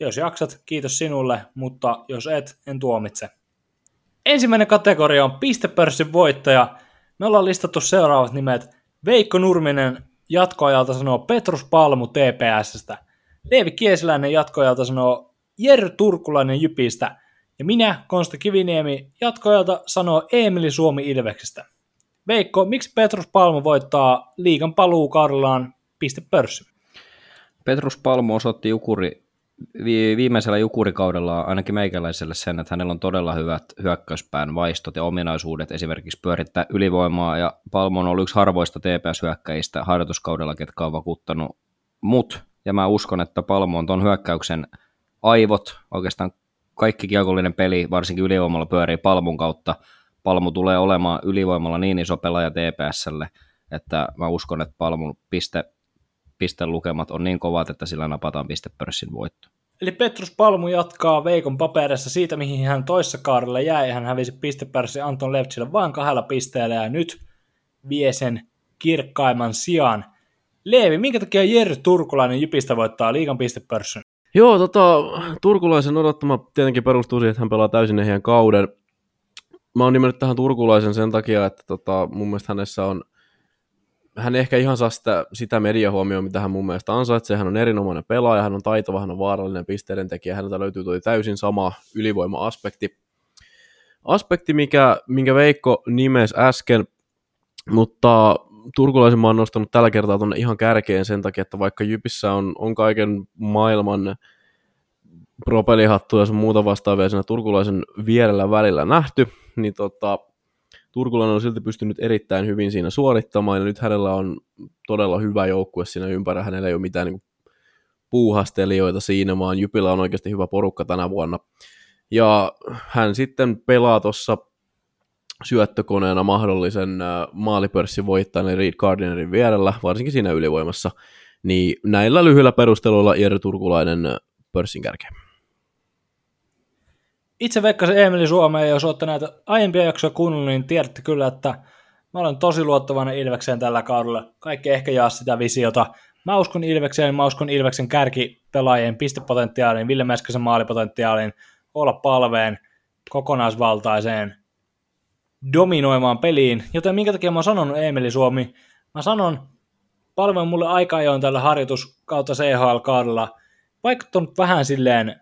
Jos jaksat, kiitos sinulle, mutta jos et, en tuomitse. Ensimmäinen kategoria on pistepörssin voittaja. Me ollaan listattu seuraavat nimet. Veikko Nurminen jatkoajalta sanoo Petrus Palmu T P S:stä. Leevi Kiesiläinen jatkoajalta sanoo Jerry Turkulainen Jypistä. Ja minä, Kosta Kiviniemi, jatkoajalta sanoo Eemil Suomi Ilveksestä. Veikko, miksi Petrus Palmu voittaa liigan paluukaudellaan pistepörssin? Petrus Palmu osoitti jukuri, viimeisellä jukurikaudella ainakin meikäläiselle sen, että hänellä on todella hyvät hyökkäyspään vaistot ja ominaisuudet esimerkiksi pyörittää ylivoimaa, ja Palmu on ollut yksi harvoista T P S-hyökkäjistä harjoituskaudella, ketkä on vakuuttanut mut, ja mä uskon, että Palmu on ton hyökkäyksen aivot, oikeastaan kaikki kiekollinen peli, varsinkin ylivoimalla pyörii Palmun kautta. Palmu tulee olemaan ylivoimalla niin iso pelaaja T P S:lle, että mä uskon, että Palmun piste, pistelukemat on niin kovat, että sillä napataan pistepörssin voitto. Eli Petrus Palmu jatkaa Veikon paperissa siitä, mihin hän toissa kaudella jäi. Hän hävisi pistepörssin Anton Levtsille vain kahdella pisteellä ja nyt vie sen kirkkaimman sijaan. Leevi, minkä takia Jerry Turkulainen Jypistä voittaa liigan pistepörssin? Joo, tota, Turkulaisen odottama tietenkin perustuu siihen, että hän pelaa täysin ehjän kauden. Mä oon nimennyt tähän Turkulaisen sen takia, että tota, mun mielestä hänessä on, hän ehkä ihan saa sitä, sitä mediahuomioon, mitä hän mun mielestä ansaitsee. Hän on erinomainen pelaaja, hän on taitava, hän on vaarallinen pisteiden tekijä. Häneltä löytyy toi täysin sama ylivoima-aspekti, aspekti, mikä, minkä Veikko nimesi äsken, mutta Turkulaisen mä oon nostanut tällä kertaa tuonne ihan kärkeen sen takia, että vaikka Jypissä on, on kaiken maailman propelihattuja ja muuta vastaavia siinä Turkulaisen vierellä välillä nähty, niin tota, Turkulainen on silti pystynyt erittäin hyvin siinä suorittamaan, ja nyt hänellä on todella hyvä joukkue siinä ympärillä, hänellä ei ole mitään niin kuin puuhastelijoita siinä, vaan Jypillä on oikeasti hyvä porukka tänä vuonna. Ja hän sitten pelaa tuossa syöttökoneena mahdollisen maalipörssivoittajan eli Reid Gardinerin vierellä, varsinkin siinä ylivoimassa, niin näillä lyhyillä perusteluilla Jerry Turkulainen pörssin kärkeen. Itse veikkasin Eemil Suomea, ja jos olette näitä aiempia jaksoja kuunnellut, niin tiedätte kyllä, että mä olen tosi luottavainen Ilvekseen tällä kaudella. Kaikki ehkä jaa sitä visiota. Mä uskon Ilvekseen, mä uskon Ilveksen kärkipelaajien pistepotentiaaliin, Ville Meskasen maalipotentiaaliin, olla palveen kokonaisvaltaiseen dominoimaan peliin. Joten minkä takia mä oon sanonut Eemil Suomi? Mä sanon, palveen mulle aika ajoin tällä harjoitus kautta C H L-kaudella vaikuttanut vähän silleen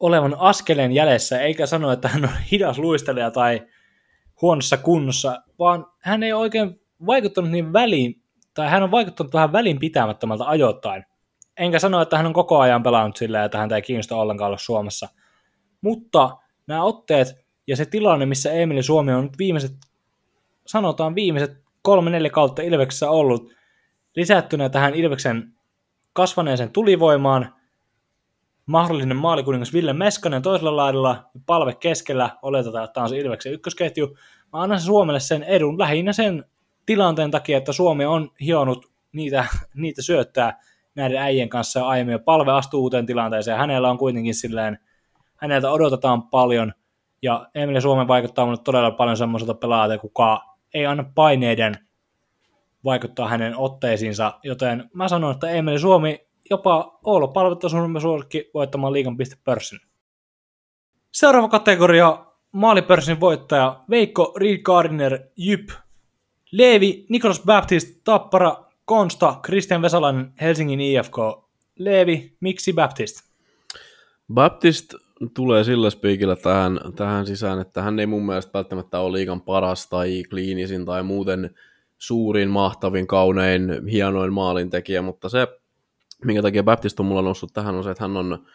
olevan askeleen jäljessä, eikä sano, että hän on hidas luistelija tai huonossa kunnossa, vaan hän ei oikein vaikuttanut niin väliin, tai hän on vaikuttanut vähän välinpitämättömältä ajoittain. Enkä sano, että hän on koko ajan pelannut silleen, että häntä ei kiinnosta ollenkaan olla Suomessa. Mutta nämä otteet ja se tilanne, missä Eemil Suomi on nyt viimeiset, sanotaan viimeiset kolme neljä kautta Ilveksessä ollut, lisättynä tähän Ilveksen kasvaneeseen tulivoimaan, mahdollinen maalikuningas Ville Meskanen toisella laidalla, palve keskellä, oletetaan, että tämä on se Ilveksen ykkösketju. Mä annan Suomelle sen edun lähinnä sen tilanteen takia, että Suomi on hionut niitä, niitä syöttää näiden äijien kanssa aiemmin. Palve astuu uuteen tilanteeseen, hänellä on kuitenkin silleen, häneltä odotetaan paljon, ja Eemil Suomen vaikuttaa minulle todella paljon semmoiselta pelaajalta, kuka ei anna paineiden vaikuttaa hänen otteisiinsa, joten mä sanon, että Eemil Suomi jopa Oulun palveluttaisuunnilma suosikki voittamaan liigan pistepörssin. Seuraava kategoria, maalipörssin voittaja, Veikko Reid Gardiner Jyp, Leevi Niklas Baptist Tappara, Konsta Kristian Vesalainen Helsingin I F K. Leevi, miksi Baptist? Baptist tulee sillä spiikillä tähän, tähän sisään, että hän ei mun mielestä välttämättä ole liigan paras tai kliinisin tai muuten suurin, mahtavin, kaunein, hienoin maalintekijä, mutta se minkä takia Baptist on mulla noussut tähän on se, että hän on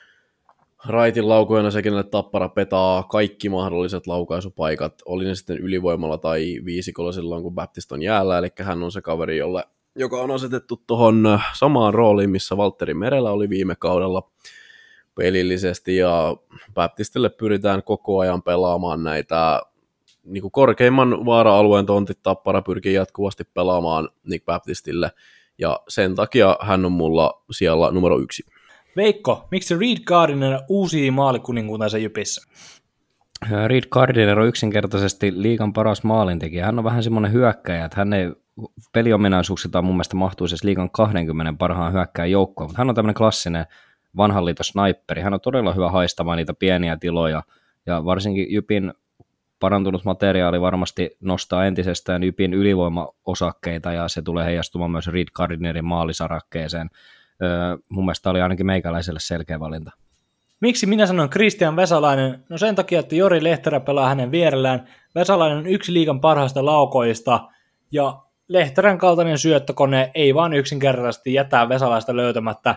raitin laukojana se, kenelle Tappara petaa kaikki mahdolliset laukaisupaikat, oli ne sitten ylivoimalla tai viisikolla silloin, kun Baptist on jäällä, eli hän on se kaveri, jolle joka on asetettu tuohon samaan rooliin, missä Valtteri Merellä oli viime kaudella pelillisesti, ja Baptistille pyritään koko ajan pelaamaan näitä niin kuin korkeimman vaara-alueen tontit. Tappara pyrkii jatkuvasti pelaamaan Nick Baptistille, ja sen takia hän on mulla siellä numero yksi. Veikko, miksi Reid Gardiner uusi maalikuninkuutansa Jypissä? Reid Gardiner on yksinkertaisesti liigan paras maalintekijä. Hän on vähän semmoinen hyökkäjä, että hän ei peliominaisuuksiltaan mun mielestä mahtuisi edes liigan kaksikymmentä parhaan hyökkäjän joukkoon, mutta hän on tämmöinen klassinen vanhan liiton sniperi. Hän on todella hyvä haistamaan niitä pieniä tiloja, ja varsinkin Jypin parantunut materiaali varmasti nostaa entisestään Jypin ylivoimaosakkeita, ja se tulee heijastumaan myös Reid Gardinerin maalisarakkeeseen. Öö, mun mielestä oli ainakin meikäläiselle selkeä valinta. Miksi minä sanon Kristian Vesalainen? No sen takia, että Jori Lehterä pelaa hänen vierellään. Vesalainen on yksi liigan parhaista laukoista, ja Lehterän kaltainen syöttökone ei vaan yksinkertaisesti jätä Vesalaista löytämättä.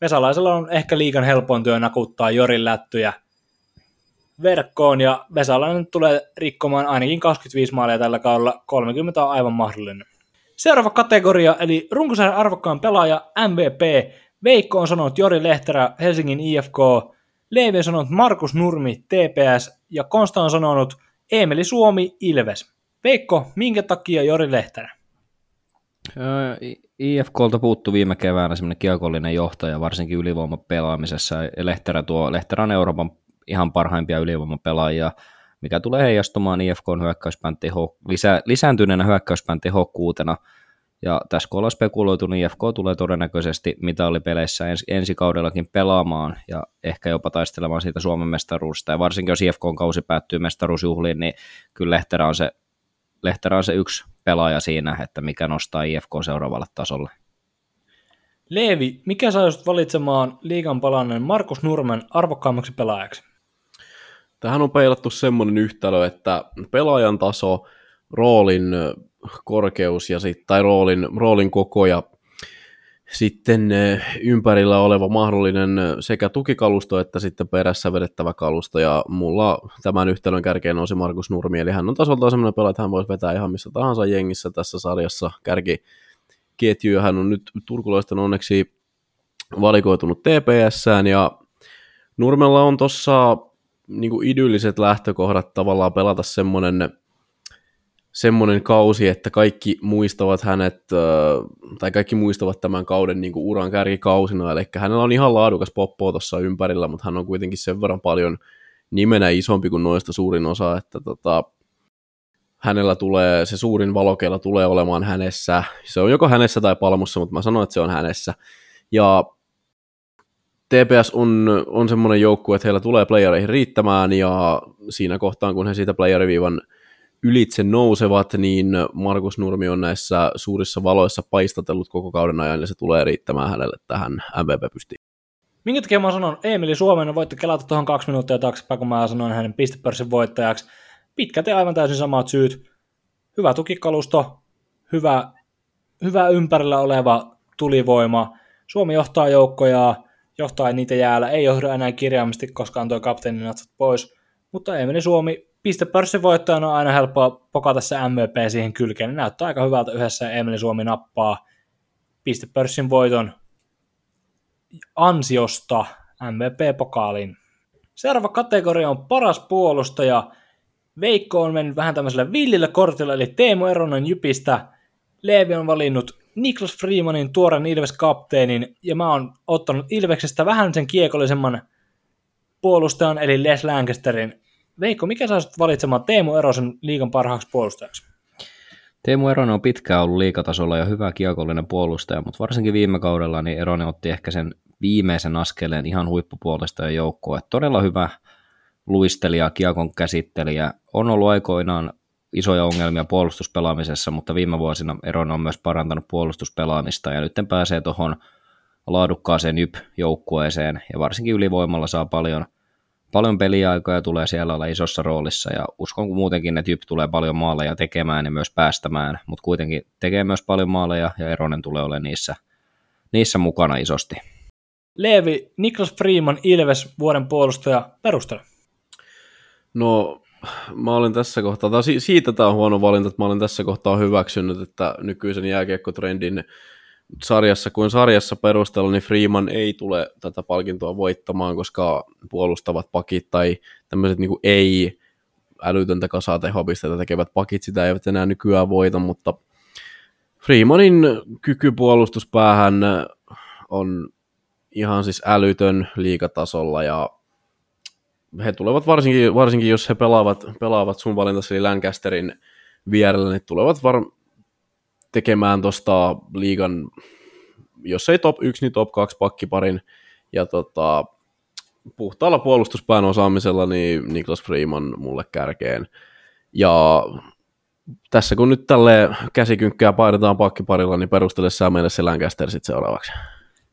Vesalaisella on ehkä liigan helpoin työ nakuttaa Jorin lättyjä verkkoon, ja Vesalainen tulee rikkomaan ainakin kaksikymmentäviisi maalia tällä kaudella, kolmekymmentä on aivan mahdollinen. Seuraava kategoria, eli runkosarjan arvokkaan pelaaja M V P. Veikko on sanonut Jori Lehterä, Helsingin I F K. Leevi on sanonut Markus Nurmi, T P S. Ja Konsta on sanonut Eemil Suomi, Ilves. Veikko, minkä takia Jori Lehterä? Öö, I F K:lta puuttui viime keväänä semmoinen kiekollinen johtaja, varsinkin ylivoimapelaamisessa. Lehterä tuo, Lehterä on Euroopan ihan parhaimpia ylivoimapelaajia, mikä tulee heijastumaan I F K:n hyökkäyspään teho, lisä, lisääntyneenä hyökkäyspään tehokkuutena. Ja tässä kun ollaan spekuloitu, niin I F K tulee todennäköisesti mitallipeleissä ens, ensi kaudellakin pelaamaan ja ehkä jopa taistelemaan siitä Suomen mestaruudesta. Ja varsinkin jos I F K:n kausi päättyy mestaruusjuhliin, niin kyllä Lehterä on se, Lehterä on se yksi pelaaja siinä, että mikä nostaa I F K seuraavalle tasolle. Leevi, mikä saisit valitsemaan liigan palanneen Markus Nurmen arvokkaammaksi pelaajaksi? Tähän on peilattu semmoinen yhtälö, että pelaajan taso, roolin korkeus ja sit, tai roolin, roolin koko ja sitten ympärillä oleva mahdollinen sekä tukikalusto että sitten perässä vedettävä kalusto, ja mulla tämän yhtälön kärkeen nousi Markus Nurmi, eli hän on tasoltaan semmoinen pelaaja, että hän voisi vetää ihan missä tahansa jengissä tässä sarjassa kärkiketjuja. Hän on nyt turkulaisten onneksi valikoitunut T P S:ään, ja Nurmella on tuossa niinku idylliset lähtökohdat tavallaan pelata semmoinen semmoinen kausi, että kaikki muistavat hänet, tai kaikki muistavat tämän kauden niin kuin uran kärkikausina, eli hänellä on ihan laadukas poppo tuossa ympärillä, mutta hän on kuitenkin sen verran paljon nimenä isompi kuin noista suurin osa, että tota, hänellä tulee, se suurin valokeila tulee olemaan hänessä, se on joko hänessä tai Palmussa, mutta mä sanon, että se on hänessä, ja T P S on, on semmoinen joukkue, että heillä tulee playereihin riittämään, ja siinä kohtaan, kun he siitä playeriviivan ylitse nousevat, niin Markus Nurmi on näissä suurissa valoissa paistatellut koko kauden ajan, ja se tulee riittämään hänelle tähän M V P-pystiin. Minkä takia mä sanon Eemil Suomen, voitte kelata tuohon kaksi minuuttia taaksepäin, kun mä sanoin hänen pistepörssin voittajaksi. Pitkälti aivan täysin samat syyt. Hyvä tukikalusto, hyvä, hyvä ympärillä oleva tulivoima. Suomi johtaa joukkoja, johtaa niitä jäällä, ei johda enää kirjaimisesti, koska antoi kapteenin natsat pois, mutta Eemil Suomi pistepörssin voittajana on aina helppoa pokata se M V P siihen kylkeen. Ne näyttää aika hyvältä yhdessä, Eemil Suomi nappaa pistepörssin voiton ansiosta M V P-pokaalin. Seuraava kategoria on paras puolustaja. Veikko on mennyt vähän tämmöisellä villillä kortilla, eli Teemo Eronen Jypistä. Leevi on valinnut Niklas Frimanin, tuoren Ilves-kapteenin, ja mä oon ottanut Ilveksestä vähän sen kiekollisemman puolustajan, eli Les Lancasterin. Veikko, mikä saisit valitsemaan Teemu Erosen liigan parhaaksi puolustajaksi? Teemu Eronen on pitkään ollut liigatasolla ja hyvä kiekollinen puolustaja, mutta varsinkin viime kaudella niin Eronen otti ehkä sen viimeisen askeleen ihan huippupuolustajan joukkoon. Että todella hyvä luistelija, kiekon käsittelijä. On ollut aikoinaan isoja ongelmia puolustuspelaamisessa, mutta viime vuosina Eronen on myös parantanut puolustuspelaamista, ja nyt pääsee tuohon laadukkaaseen J Y P-joukkueeseen, ja varsinkin ylivoimalla saa paljon Paljon peliaikaa ja tulee siellä olla isossa roolissa, ja uskon muutenkin, että J Y P tulee paljon maaleja tekemään ja myös päästämään, mutta kuitenkin tekee myös paljon maaleja, ja Eronen tulee olemaan niissä, niissä mukana isosti. Leevi, Niklas Friman, Ilves, vuoden puolustaja, perustele. No Mä olin tässä kohtaa, tai siitä tämä on huono valinta, että mä olin tässä kohtaa hyväksynyt, että nykyisen jääkiekkotrendin sarjassa kuin sarjassa perusteella, niin Freeman ei tule tätä palkintoa voittamaan, koska puolustavat pakit tai tämmöiset niin kuin ei älytöntä kasaa tehopisteitä tekevät pakit, sitä eivät enää nykyään voita, mutta Freemanin kyky puolustuspäähän on ihan siis älytön liigatasolla ja he tulevat varsinkin, varsinkin jos he pelaavat, pelaavat sun valintasi eli Lancasterin vierellä, niin tulevat var- tekemään tuosta liigan, jos ei top yksi, niin top kaksi pakkiparin. Ja tota, puhtaalla puolustuspään osaamisella, niin Niklas Friman mulle kärkeen. Ja tässä kun nyt tälleen käsikynkkää painetaan pakkiparilla, niin perustele sä meille se Lancaster sitten seuraavaksi.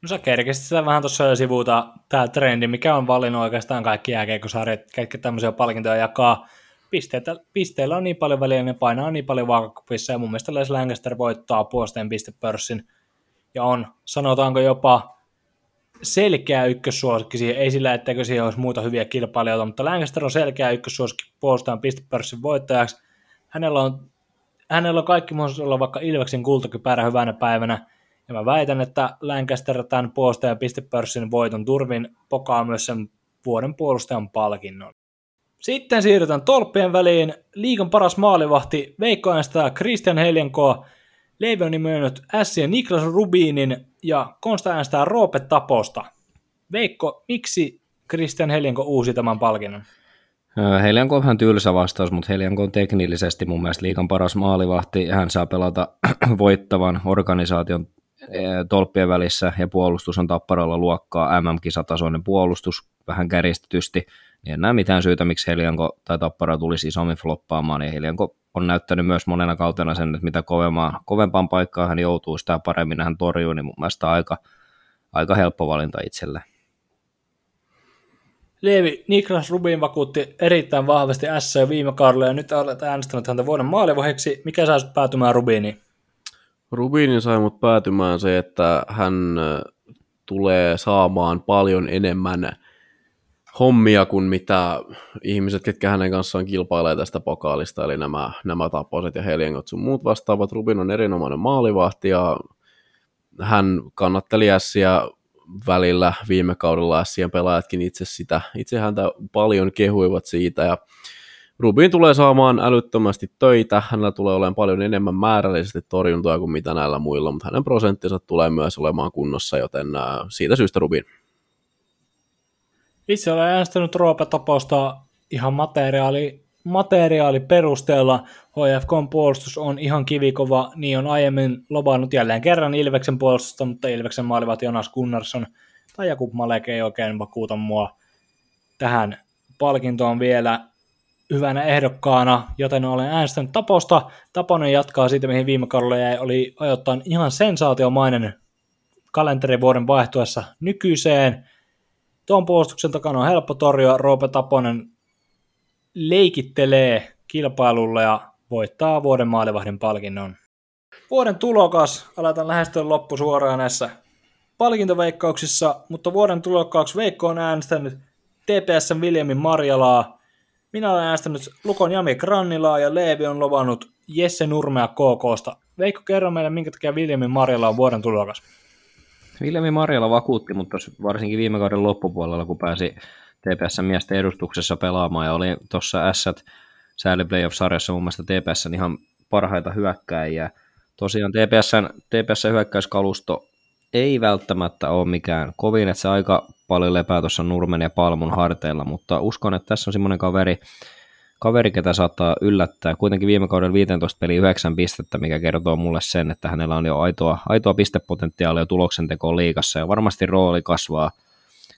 No sä kerkesit sitä vähän tuossa jo sivuuta, tämä trendi, mikä on valinnut oikeastaan kaikki jääkiekkosarjat, kaikki tämmöisiä palkintoja jakaa. Pisteitä, pisteillä on niin paljon väliä, ne painaa niin paljon vaakakupissa, ja mun mielestä Les Lancaster voittaa puolustajien pistepörssin, ja on, sanotaanko jopa, selkeä ykkössuosikki siihen, ei sillä, etteikö siihen olisi muuta hyviä kilpailijoita, mutta Lancaster on selkeä ykkössuosikki puolustajien pistepörssin voittajaksi. Hänellä on, hänellä on kaikki mahdollisuus olla vaikka Ilveksen kultakypärä hyvänä päivänä, ja mä väitän, että Lancaster tämän puolustajan pistepörssin voiton turvin pokaa myös sen vuoden puolustajan palkinnon. Sitten siirrytään tolppien väliin. Liigan paras maalivahti Veikko äänestää Christian Heljankoa. Leevi on nimennyt Sien Niklas Rubinin ja Konsta äänestää Roope Taposta. Veikko, miksi Christian Heljanko uusi tämän palkinnon? Heljanko on vähän tylsä vastaus, mutta Heljanko on teknillisesti mun mielestä liigan paras maalivahti. Hän saa pelata voittavan organisaation tolppien välissä ja puolustus on Tapparalla luokkaa M M-kisatasoinen puolustus vähän kärjistetysti. Ei enää mitään syytä, miksi Heljanko tai Tappara tulisi isommin floppaamaan, ja Heljanko on näyttänyt myös monena kautena sen, että mitä kovempaan, kovempaan paikkaan hän joutuu, sitä paremmin hän torjuu, niin mun mielestä aika, aika helppo valinta itselleen. Leevi, Niklas Rubin vakuutti erittäin vahvasti S C viime kaudella, ja nyt olet äänestänyt häntä vuoden maalivahdeksi. Mikä saa sut päätymään Rubiniin? Rubinin sai mut päätymään se, että hän tulee saamaan paljon enemmän hommia kuin mitä ihmiset, ketkä hänen kanssaan kilpailee tästä pokaalista, eli nämä, nämä Taposet ja Heljangot sun muut vastaavat. Rubin on erinomainen maalivahti ja hän kannatteli Ässiä välillä viime kaudella. Ässien pelaajatkin itse sitä, itse häntä paljon kehuivat siitä ja Rubin tulee saamaan älyttömästi töitä. Hänellä tulee olemaan paljon enemmän määrällisesti torjuntoja kuin mitä näillä muilla, mutta hänen prosenttinsa tulee myös olemaan kunnossa, joten siitä syystä Rubin. Itse olen äänestänyt Roope Taposta ihan materiaali, materiaaliperusteella. H F K:n puolustus on ihan kivikova, niin on aiemmin lobannut jälleen kerran Ilveksen puolustusta, mutta Ilveksen maalivat Jonas Gunnarsson tai Jakub Malek ei oikein vakuuta mua tähän palkintoon vielä hyvänä ehdokkaana, joten olen äänestänyt Taposta. Taponen jatkaa siitä, mihin viime kaudella jäi, oli ajoittain ihan sensaatiomainen kalenterivuoden vaihtuessa nykyiseen. Tuon puolustuksen takana on helppo torjua. Roope Taponen leikittelee kilpailulla ja voittaa vuoden maalivahdin palkinnon. Vuoden tulokas. Aletaan lähestyä loppu suoraan näissä palkintoveikkauksissa, mutta vuoden tulokkaaksi Veikko on äänestänyt T P S:n Viljamin Marjalaa. Minä olen äänestänyt Lukon Jami Grannilaa ja Leevi on lobannut Jesse Nurmea K K:sta. Veikko, kerro meille, minkä takia Viljamin Marjala on vuoden tulokas. Viljami Marjala vakuutti, mutta varsinkin viime kauden loppupuolella, kun pääsi T P S-miesten edustuksessa pelaamaan ja oli tuossa ässät sääli playoff-sarjassa mun mielestä T P S:n ihan parhaita hyökkääjiä. Tosiaan T P S:n hyökkäyskalusto ei välttämättä ole mikään kovin, että se aika paljon lepää tuossa Nurmen ja Palmun harteilla, mutta uskon, että tässä on semmoinen kaveri, kaveri, ketä saattaa yllättää. Kuitenkin viime kaudella viisitoista peli yhdeksän pistettä, mikä kertoo mulle sen, että hänellä on jo aitoa, aitoa pistepotentiaalia tuloksentekoon liigassa, ja varmasti rooli kasvaa,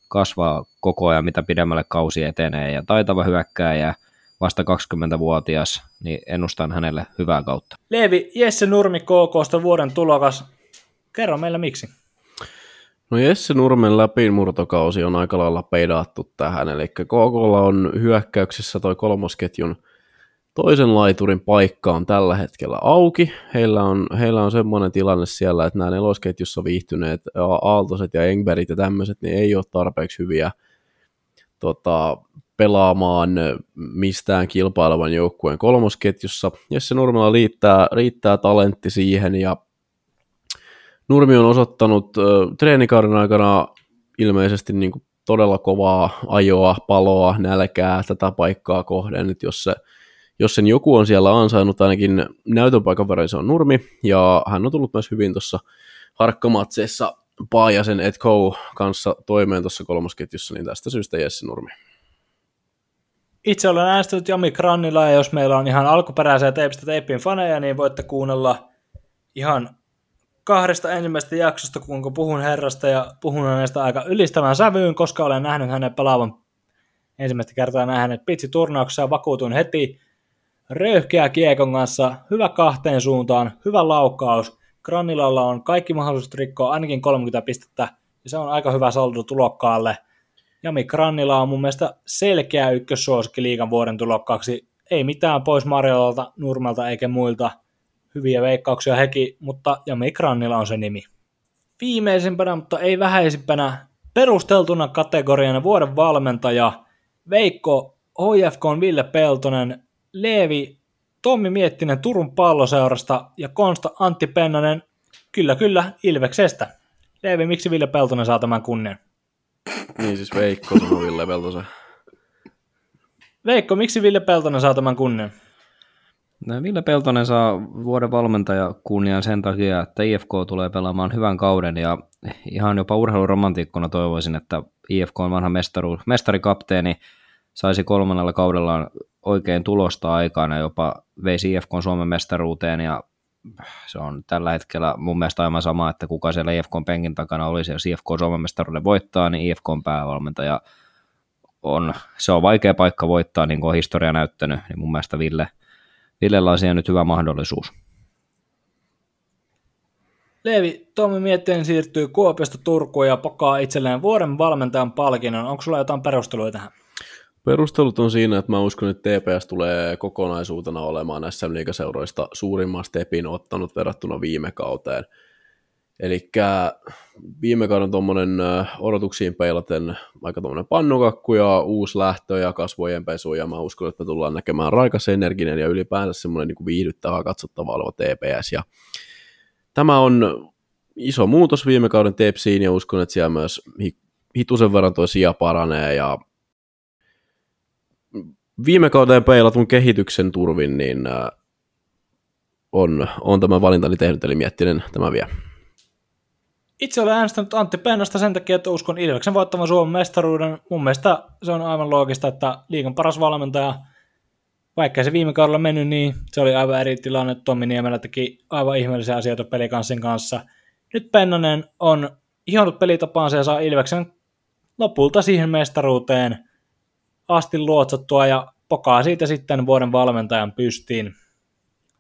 kasvaa koko ajan, mitä pidemmälle kausi etenee, ja taitava hyökkääjä, vasta kaksikymmentävuotias, niin ennustan hänelle hyvää kautta. Leevi, Jesse Nurmi K K:sta vuoden tulokas. Kerro meillä miksi. No Jesse Nurmen läpimurtokausi on aika lailla peidattu tähän, eli K K:lla on hyökkäyksessä toi kolmosketjun toisen laiturin paikka on tällä hetkellä auki. Heillä on, heillä on semmoinen tilanne siellä, että nämä nelosketjussa viihtyneet Aaltoset ja Engbergit ja tämmöiset, niin ei ole tarpeeksi hyviä tota, pelaamaan mistään kilpailevan joukkueen kolmosketjussa. Jesse Nurmella riittää, riittää talentti siihen, ja Nurmi on osoittanut ö, treenikauden aikana ilmeisesti niin kuin todella kovaa ajoa, paloa, nälkää tätä paikkaa kohden. Et jos, se, jos sen joku on siellä ansainnut, ainakin näytön paikan verran se on Nurmi, ja hän on tullut myös hyvin tuossa harkkamatseissa Paajasen et Co. kanssa toimeen tuossa kolmosketjussa, niin tästä syystä Jesse Nurmi. Itse olen äänestänyt Jami Krannilla, ja jos meillä on ihan alkuperäisiä teipistä teippiin faneja, niin voitte kuunnella ihan kahdesta ensimmäisestä jaksosta, kun puhun herrasta ja puhun hänestä aika ylistävän sävyyn, koska olen nähnyt hänen pelaavan ensimmäistä kertaa näin hänet pitsiturnauksessa ja vakuutun heti. Röyhkeä kiekon kanssa, hyvä kahteen suuntaan, hyvä laukaus. Grannilalla on kaikki mahdollisuudet rikkoa ainakin kolmekymmentä pistettä, ja se on aika hyvä saldo tulokkaalle. Jami Grannila on mun mielestä selkeä ykkössuosikki liigan vuoden tulokkaaksi. Ei mitään pois Marjalalta, Nurmelta eikä muilta. Hyviä veikkauksia heki, mutta Jami Grannila on se nimi. Viimeisimpänä, mutta ei vähäisimpänä, perusteltuna kategoriana vuoden valmentaja Veikko H F K:n Ville Peltonen, Leevi Tommi Miettinen Turun palloseurasta ja Konsta Antti Pennanen, kyllä kyllä, Ilveksestä. Leevi, miksi Ville Peltonen saa tämän kunnian? Niin siis Veikko sanoi Ville Peltosen. Veikko, miksi Ville Peltonen saa tämän kunnian? No, Ville Peltonen saa vuoden valmentajakunnian sen takia, että I F K tulee pelaamaan hyvän kauden, ja ihan jopa urheiluromantiikkona toivoisin, että I F K on vanha mestaru, mestarikapteeni saisi kolmannella kaudellaan oikein tulosta aikana, jopa veisi I F K:n Suomen mestaruuteen, ja se on tällä hetkellä mun mielestä aivan sama, että kuka siellä I F K:n penkin takana olisi, jos I F K Suomen mestaruuden voittaa, niin I F K:n päävalmentaja on, se on vaikea paikka voittaa, niin kuin on historia näyttänyt, niin mun mielestä Ville, Villellä on siihen nyt hyvä mahdollisuus. Leevi, Tommi Miettinen siirtyy Kuopiosta Turkuun ja pakaa itselleen vuoden valmentajan palkinnon. Onko sulla jotain perusteluja tähän? Perustelut on siinä, että mä uskon, että T P S tulee kokonaisuutena olemaan S M-liigaseuroista suurimman stepin ottanut verrattuna viime kauteen. Eli viime kauden tuommoinen odotuksiin peilaten aika tuommoinen pannukakku ja uusi lähtö ja kasvojen pesu, ja mä uskon, että me tullaan näkemään raikas energinen ja ylipäänsä semmoinen niin kuin viihdyttävä katsottava oleva T P S. Ja tämä on iso muutos viime kauden T P S:iin, ja uskon, että siellä myös hitusen verran tuo sija paranee, ja viime kauteen peilatun kehityksen turvin, niin on, on tämä valintani tehnyt, eli Miettinen tämä vie. Itse olen äänestänyt Antti Pennasta sen takia, että uskon Ilveksen voittavan Suomen mestaruuden. Mun mielestä se on aivan loogista, että liigan paras valmentaja, vaikka se viime kaudella mennyt, niin se oli aivan eri tilanne. Tommi Niemelä teki aivan ihmeellisiä asioita pelikanssin kanssa. Nyt Pennanen on ihonnut pelitapaansa ja saa Ilveksen lopulta siihen mestaruuteen asti luotsattua ja pokaa siitä sitten vuoden valmentajan pystiin.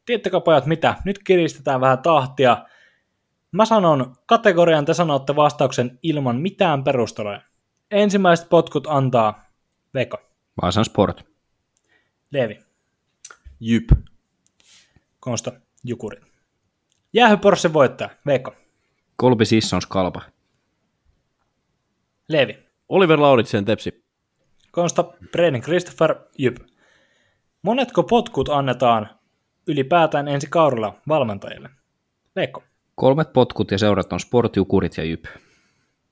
Tiedättekö pojat mitä? Nyt kiristetään vähän tahtia. Mä sanon kategorian, te sanotte vastauksen ilman mitään perusteluja. Ensimmäiset potkut antaa Veikko. Vaasan Sport. Leevi. Jyp. Konsta Jukuri. Jäähypörssin voittaja Veikko. Kolpi Sissons Kalpa. Leevi. Oliver Lauritsen Tepsi. Konsta Brennan Christopher Jyp. Monetko potkut annetaan ylipäätään ensi kaudella valmentajille? Veikko. Kolmet potkut ja seurat on Sport, Jukurit ja Jyp.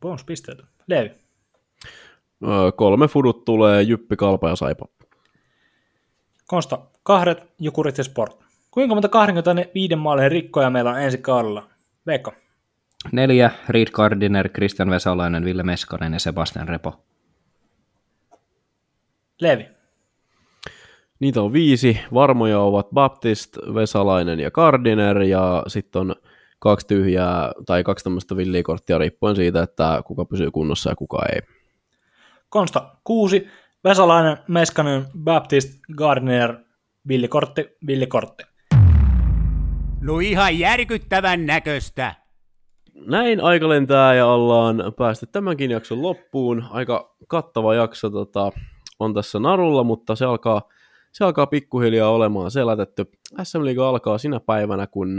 Bonuspisteet. Leevi. Öö, kolme fudut tulee, Jyppi, Kalpa ja Saipa. Konsta, kahdet, Jukurit ja Sport. Kuinka monta kaksikymmentäviisi maalien rikkoja meillä on ensi kaudella? Veikko. Neljä, Reid Gardiner, Kristian Vesalainen, Ville Meskanen ja Sebastian Repo. Leevi. Niitä on viisi. Varmoja ovat Baptist, Vesalainen ja Gardiner, ja sitten on kaksi tyhjää tai kaksi tämmöistä villikorttia riippuen siitä, että kuka pysyy kunnossa ja kuka ei. Konsta kuusi, Vesalainen, Meskanen, Baptist, Gardiner, villikortti, villikortti. No ihan järkyttävän näköistä. Näin aika lentää ja ollaan päästy tämänkin jakson loppuun. Aika kattava jakso tota, on tässä narulla, mutta se alkaa, se alkaa pikkuhiljaa olemaan selätetty. S M-liiga alkaa sinä päivänä, kun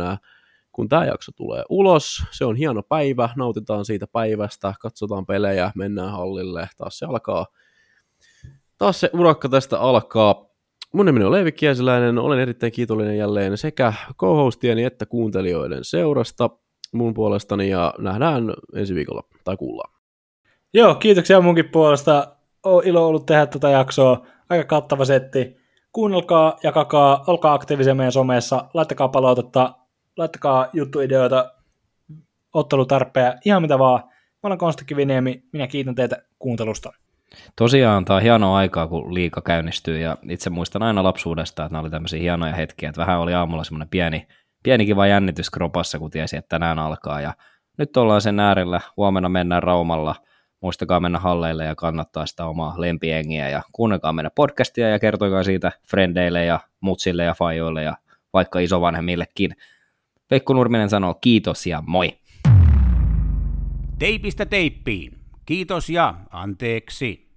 Kun tämä jakso tulee ulos, se on hieno päivä, nautitaan siitä päivästä, katsotaan pelejä, mennään hallille, taas se alkaa Taas se urakka tästä alkaa. Mun nimeni on Leevi Kiesiläinen, olen erittäin kiitollinen jälleen sekä co-hostieni että kuuntelijoiden seurasta mun puolestani ja nähdään ensi viikolla tai kuullaan. Joo, kiitoksia munkin puolesta. On ilo ollut tehdä tätä jaksoa. Aika kattava setti. Kuunnelkaa, jakakaa, olkaa aktiivisia meidän somessa, laittakaa palautetta, laittakaa juttuideoita, ottelutarpeja, ihan mitä vaan. Mä olen Kosta Kiviniemi, minä kiitän teitä kuuntelusta. Tosiaan tämä on hienoa aikaa, kun liiga käynnistyy ja itse muistan aina lapsuudesta, että nämä oli tämmöisiä hienoja hetkiä, että vähän oli aamulla semmoinen pieni, pieni kiva jännitys kropassa, kun tiesi, että tänään alkaa ja nyt ollaan sen äärellä, huomenna mennään Raumalla, muistakaa mennä halleille ja kannattaa sitä omaa lempiengiä ja kuunnelkaa meidän podcastia ja kertoikaa siitä frendeille ja mutsille ja fajoille ja vaikka isovanhemmillekin. Veikko Nurminen sanoo kiitos ja moi! Teipistä teippiin. Kiitos ja anteeksi.